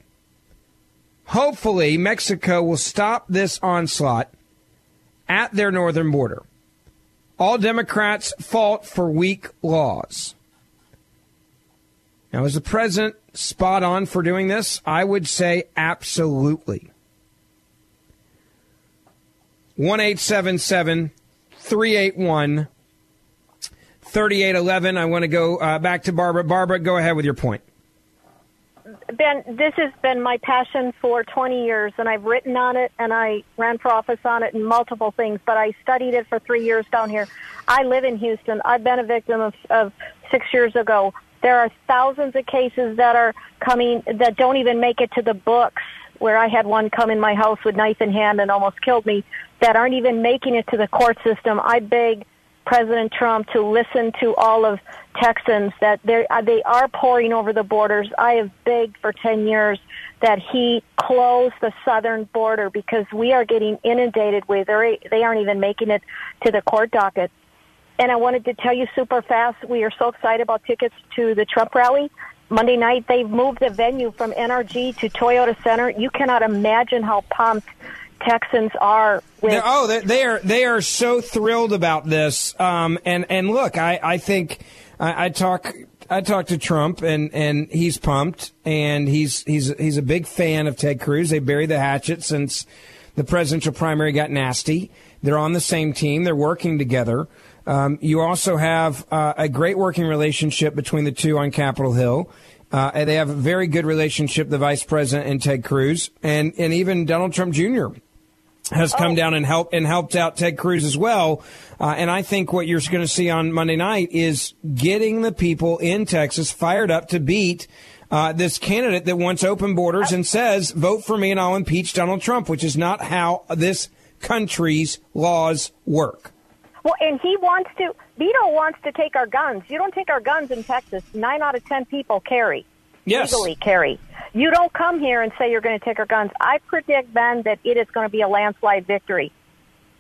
Hopefully, Mexico will stop this onslaught at their northern border. All Democrats fault for weak laws. Now, is the president spot on for doing this? I would say absolutely. 1-877-381-3811. I want to go back to Barbara. Barbara, go ahead with your point. Ben, this has been my passion for 20 years, and I've written on it, and I ran for office on it and multiple things, but I studied it for 3 years down here. I live in Houston. I've been a victim of 6 years ago. There are thousands of cases that are coming that don't even make it to the books, where I had one come in my house with knife in hand and almost killed me, that aren't even making it to the court system. I beg President Trump to listen to all of Texans that they are pouring over the borders. I have begged for 10 years that he close the southern border because we are getting inundated with it. They aren't even making it to the court docket. And I wanted to tell you super fast, we are so excited about tickets to the Trump rally. Monday night, they've moved the venue from NRG to Toyota Center. You cannot imagine how pumped Texans are. They are so thrilled about this. And look, I think I talk to Trump, and he's pumped, and he's a big fan of Ted Cruz. They buried the hatchet since the presidential primary got nasty. They're on the same team. They're working together. You also have a great working relationship between the two on Capitol Hill. They have a very good relationship, the vice president and Ted Cruz, and even Donald Trump Jr. has come down and helped out Ted Cruz as well. And I think what you're going to see on Monday night is getting the people in Texas fired up to beat this candidate that wants open borders and says, vote for me and I'll impeach Donald Trump, which is not how this country's laws work. Well, and he wants to, Beto wants to take our guns. You don't take our guns in Texas. 9 out of 10 people carry. Yes. Legally carry. You don't come here and say you're going to take our guns. I predict, Ben, that it is going to be a landslide victory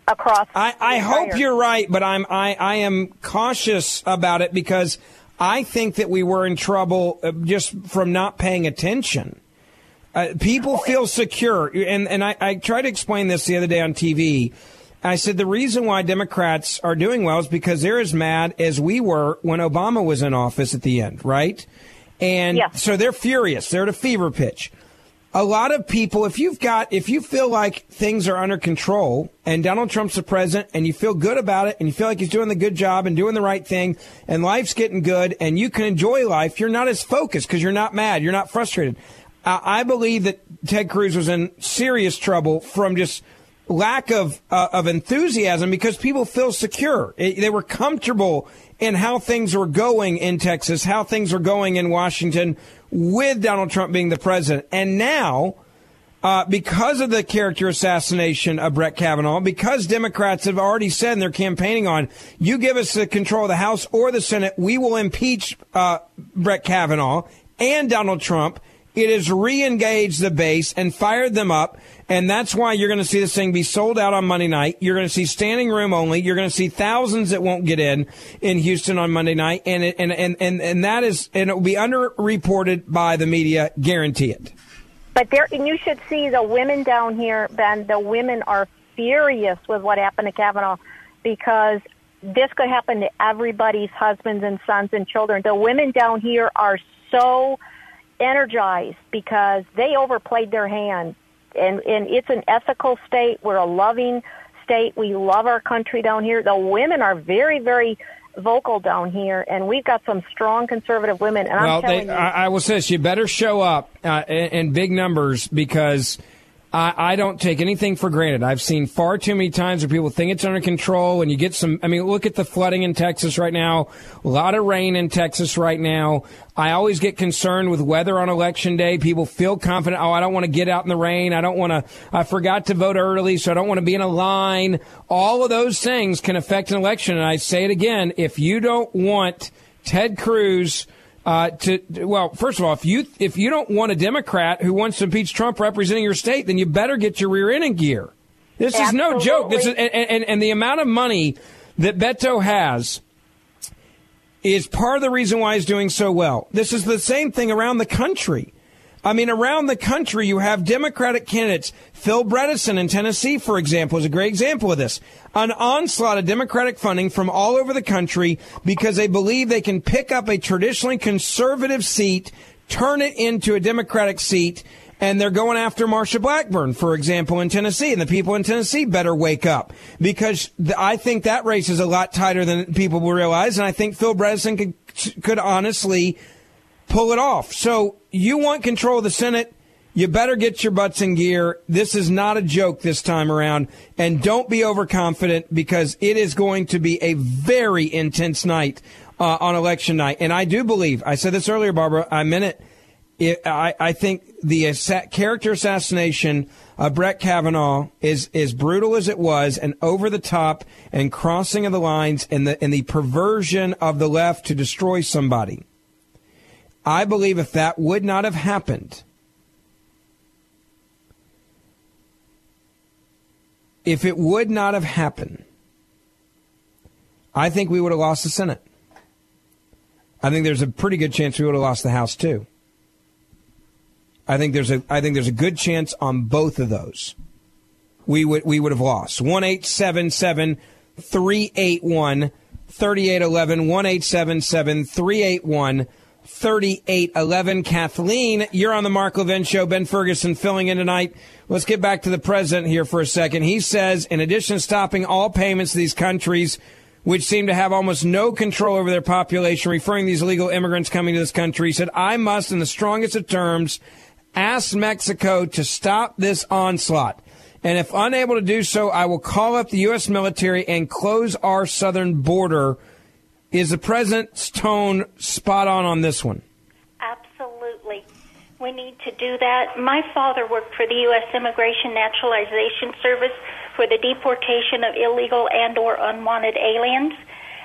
across. I hope you're right, but I am cautious about it because I think that we were in trouble just from not paying attention. People feel secure. And I tried to explain this the other day on TV. I said the reason why Democrats are doing well is because they're as mad as we were when Obama was in office at the end, right? And so they're furious. They're at a fever pitch. A lot of people, if you feel like things are under control and Donald Trump's the president and you feel good about it and you feel like he's doing the good job and doing the right thing and life's getting good and you can enjoy life, you're not as focused because you're not mad. You're not frustrated. I believe that Ted Cruz was in serious trouble from just lack of enthusiasm because people feel secure. They were comfortable in how things were going in Texas, how things were going in Washington with Donald Trump being the president. And now, because of the character assassination of Brett Kavanaugh, because Democrats have already said and they're campaigning on, you give us the control of the House or the Senate, we will impeach Brett Kavanaugh and Donald Trump. It has re-engaged the base and fired them up, and that's why you're going to see this thing be sold out on Monday night. You're going to see standing room only. You're going to see thousands that won't get in Houston on Monday night, and that is, and it will be underreported by the media, guarantee it. But there, and you should see the women down here, Ben. The women are furious with what happened to Kavanaugh because this could happen to everybody's husbands and sons and children. The women down here are so energized because they overplayed their hand, and it's an ethical state. We're a loving state. We love our country down here. The women are very, very vocal down here, and we've got some strong conservative women. And I'm telling you, I will say this: you better show up in big numbers because I don't take anything for granted. I've seen far too many times where people think it's under control, and you get some. I mean, look at the flooding in Texas right now. A lot of rain in Texas right now. I always get concerned with weather on Election Day. People feel confident. Oh, I don't want to get out in the rain. I don't want to. I forgot to vote early, so I don't want to be in a line. All of those things can affect an election. And I say it again: if you don't want Ted Cruz well, first of all, if you don't want a Democrat who wants to impeach Trump representing your state, then you better get your rear end in gear. This Absolutely. Is no joke. This is, and the amount of money that Beto has is part of the reason why he's doing so well. This is the same thing around the country. I mean, around the country, you have Democratic candidates. Phil Bredesen in Tennessee, for example, is a great example of this. An onslaught of Democratic funding from all over the country because they believe they can pick up a traditionally conservative seat, turn it into a Democratic seat, and they're going after Marsha Blackburn, for example, in Tennessee. And the people in Tennessee better wake up because I think that race is a lot tighter than people will realize. And I think Phil Bredesen could honestly pull it off. So you want control of the Senate. You better get your butts in gear. This is not a joke this time around. And don't be overconfident because it is going to be a very intense night on election night. And I do believe, I said this earlier, Barbara, I meant it. I think the character assassination of Brett Kavanaugh is as brutal as it was and over the top and crossing of the lines and the perversion of the left to destroy somebody. I believe if that would not have happened, I think we would have lost the Senate. I think there's a pretty good chance we would have lost the House too. I think there's a good chance on both of those. We would have lost. 1-877-381-3811 1-877-381-3811. Kathleen, you're on the Mark Levin Show. Ben Ferguson filling in tonight. Let's get back to the president here for a second. He says, in addition to stopping all payments to these countries, which seem to have almost no control over their population, referring these illegal immigrants coming to this country, he said, I must, in the strongest of terms, ask Mexico to stop this onslaught. And if unable to do so, I will call up the U.S. military and close our southern border. Is the president's tone spot on this one? Absolutely. We need to do that. My father worked for the U.S. Immigration Naturalization Service for the deportation of illegal and or unwanted aliens.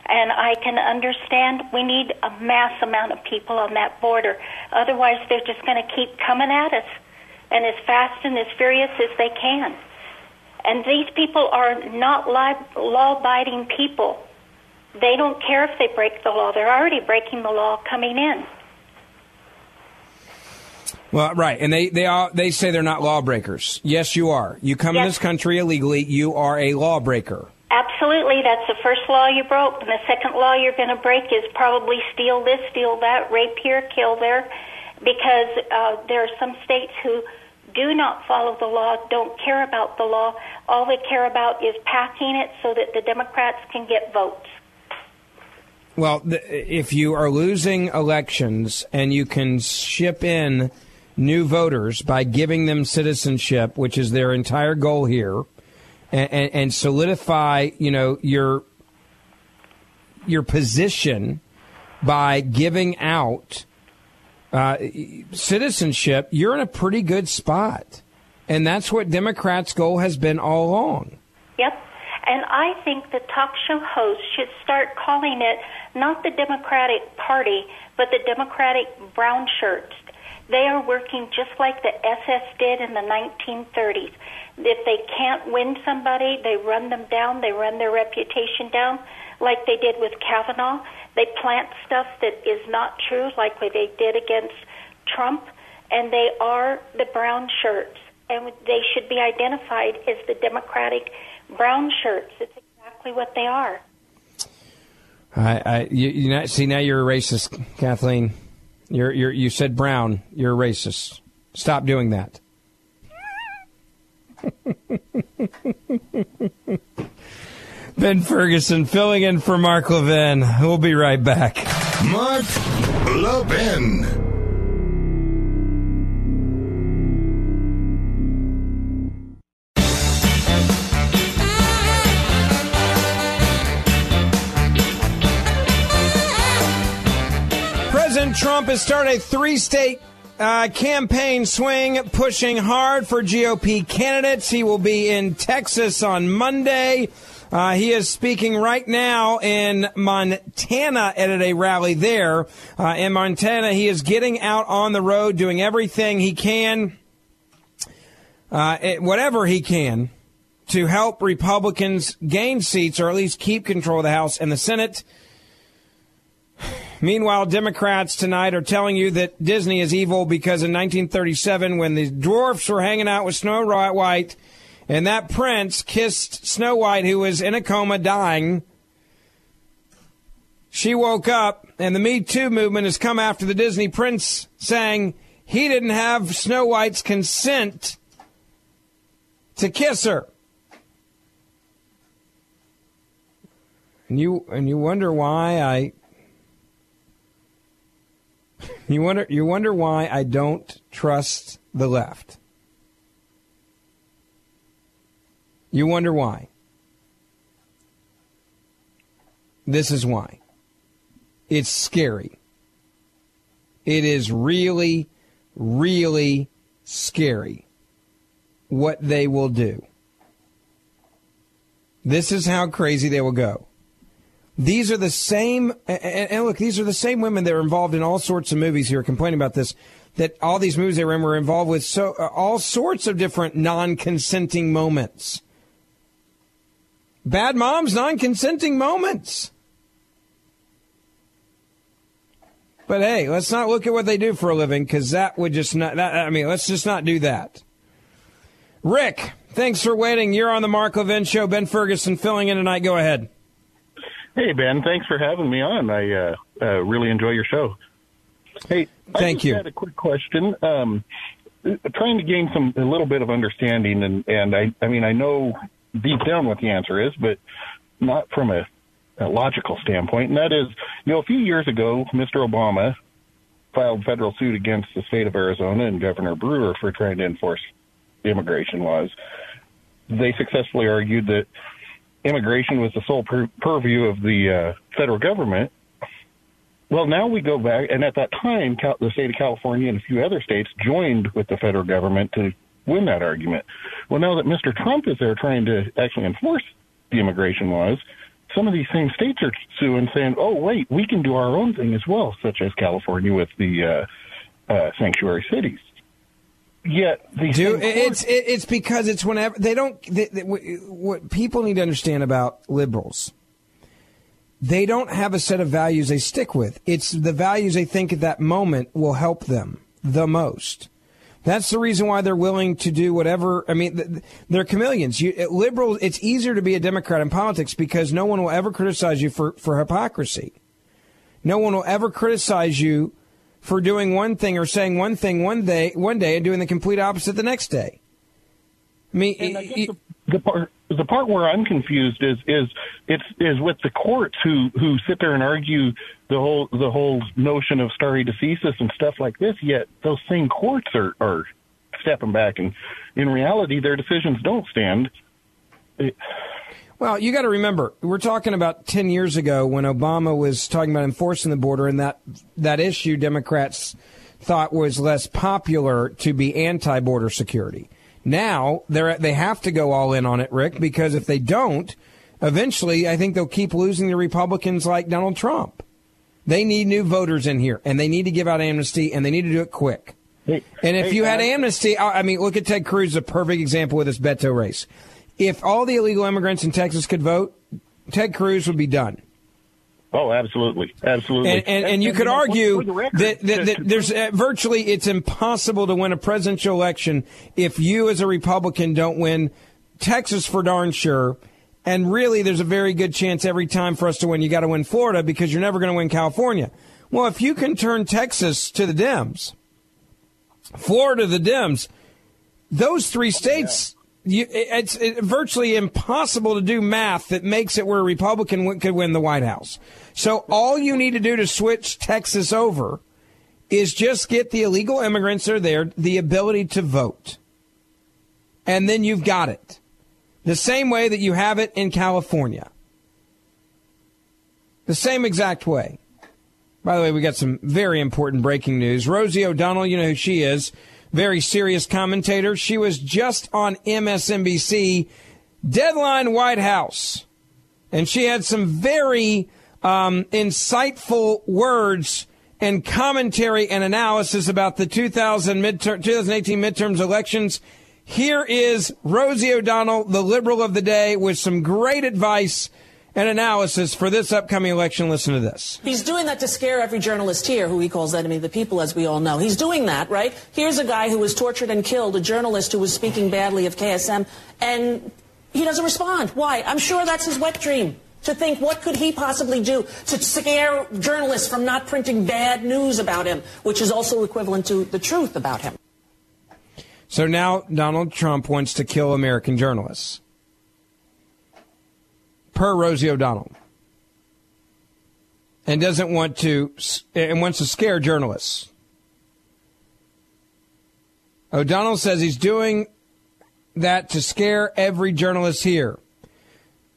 And I can understand we need a mass amount of people on that border. Otherwise, they're just going to keep coming at us and as fast and as furious as they can. And these people are not law-abiding people. They don't care if they break the law. They're already breaking the law coming in. Well, right. And they say they're not lawbreakers. Yes, you are. You come in this country illegally. You are a lawbreaker. Absolutely. That's the first law you broke. And the second law you're going to break is probably steal this, steal that, rape here, kill there. Because there are some states who do not follow the law, don't care about the law. All they care about is packing it so that the Democrats can get votes. Well, if you are losing elections and you can ship in new voters by giving them citizenship, which is their entire goal here, and solidify, you know, your position by giving out citizenship, you're in a pretty good spot. And that's what Democrats' goal has been all along. Yep. And I think the talk show hosts should start calling it not the Democratic Party, but the Democratic Brown Shirts. They are working just like the SS did in the 1930s. If they can't win somebody, they run them down, they run their reputation down, like they did with Kavanaugh. They plant stuff that is not true, like what they did against Trump, and they are the Brown Shirts. And they should be identified as the Democratic Brown Shirts. It's exactly what they are. You see, now you're a racist, Kathleen. You said brown. You're a racist. Stop doing that. Ben Ferguson filling in for Mark Levin. We'll be right back. Mark Levin. Trump has started a three-state campaign swing, pushing hard for GOP candidates. He will be in Texas on Monday. He is speaking right now in Montana at a rally there. In Montana, he is getting out on the road, doing everything he can, whatever he can, to help Republicans gain seats or at least keep control of the House and the Senate. Meanwhile, Democrats tonight are telling you that Disney is evil because in 1937, when the dwarfs were hanging out with Snow White and that prince kissed Snow White, who was in a coma dying, she woke up, and the Me Too movement has come after the Disney prince, saying he didn't have Snow White's consent to kiss her. And you wonder why You wonder why I don't trust the left. You wonder why. This is why. It's scary. It is really, really scary what they will do. This is how crazy they will go. These are the same, and look, these are the same women that are involved in all sorts of movies here complaining about this, that all these movies they were in were involved with all sorts of different non-consenting moments. Bad moms, non-consenting moments. But hey, let's not look at what they do for a living, because that would just not, let's just not do that. Rick, thanks for waiting. You're on the Mark Levin Show. Ben Ferguson filling in tonight. Go ahead. Hey, Ben, thanks for having me on. I really enjoy your show. Hey, I had a quick question. Trying to gain a little bit of understanding, and I mean, I know deep down what the answer is, but not from a logical standpoint. And that is, a few years ago, Mr. Obama filed federal suit against the state of Arizona and Governor Brewer for trying to enforce immigration laws. They successfully argued that immigration was the sole purview of the federal government. Well, now we go back, and at that time, the state of California and a few other states joined with the federal government to win that argument. Well, now that Mr. Trump is there trying to actually enforce the immigration laws, some of these same states are suing, saying, oh, wait, we can do our own thing as well, such as California with the sanctuary cities. Yeah, it's because it's whenever they don't. What people need to understand about liberals, they don't have a set of values they stick with. It's the values they think at that moment will help them the most. That's the reason why they're willing to do whatever. I mean, they're chameleons. Liberals. It's easier to be a Democrat in politics because no one will ever criticize you for hypocrisy. No one will ever criticize you for doing one thing or saying one thing one day and doing the complete opposite the next day. I mean, the part where I'm confused is with the courts who sit there and argue the whole notion of stare decisis and stuff like this, yet those same courts are stepping back, and in reality their decisions don't stand. Well, you got to remember, we're talking about 10 years ago when Obama was talking about enforcing the border, and that issue Democrats thought was less popular to be anti-border security. Now they have to go all in on it, Rick, because if they don't, eventually I think they'll keep losing the Republicans like Donald Trump. They need new voters in here, and they need to give out amnesty, and they need to do it quick. And if you had amnesty, I mean, look at Ted Cruz, a perfect example with this Beto race. If all the illegal immigrants in Texas could vote, Ted Cruz would be done. Oh, absolutely. Absolutely. And you could argue that there's virtually it's impossible to win a presidential election if you as a Republican don't win Texas for darn sure. And really, there's a very good chance every time for us to win. You got to win Florida because you're never going to win California. Well, if you can turn Texas to the Dems, Florida to the Dems, those three states... It's virtually impossible to do math that makes it where a Republican could win the White House. So all you need to do to switch Texas over is just get the illegal immigrants that are there the ability to vote. And then you've got it. The same way that you have it in California. The same exact way. By the way, we got some very important breaking news. Rosie O'Donnell, you know who she is. Very serious commentator. She was just on MSNBC, Deadline White House. And she had some very insightful words and commentary and analysis about the 2018 midterms elections. Here is Rosie O'Donnell, the liberal of the day, with some great advice and analysis for this upcoming election. Listen to this. He's doing that to scare every journalist here, who he calls enemy of the people, as we all know. He's doing that, right? Here's a guy who was tortured and killed, a journalist who was speaking badly of KSM, and he doesn't respond. Why? I'm sure that's his wet dream, to think what could he possibly do to scare journalists from not printing bad news about him, which is also equivalent to the truth about him. So now Donald Trump wants to kill American journalists, per Rosie O'Donnell, and doesn't want to, and wants to scare journalists. O'Donnell says he's doing that to scare every journalist here,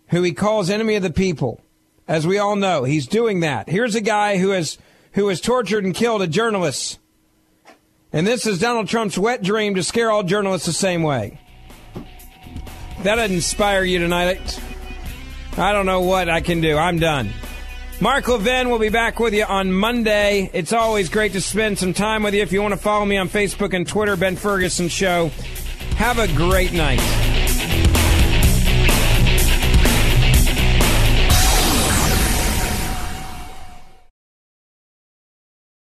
who he calls enemy of the people. As we all know, he's doing that. Here's a guy who has tortured and killed a journalist. And this is Donald Trump's wet dream, to scare all journalists the same way. That doesn't inspire you tonight. I don't know what I can do. I'm done. Mark Levin will be back with you on Monday. It's always great to spend some time with you. If you want to follow me on Facebook and Twitter, Ben Ferguson Show. Have a great night.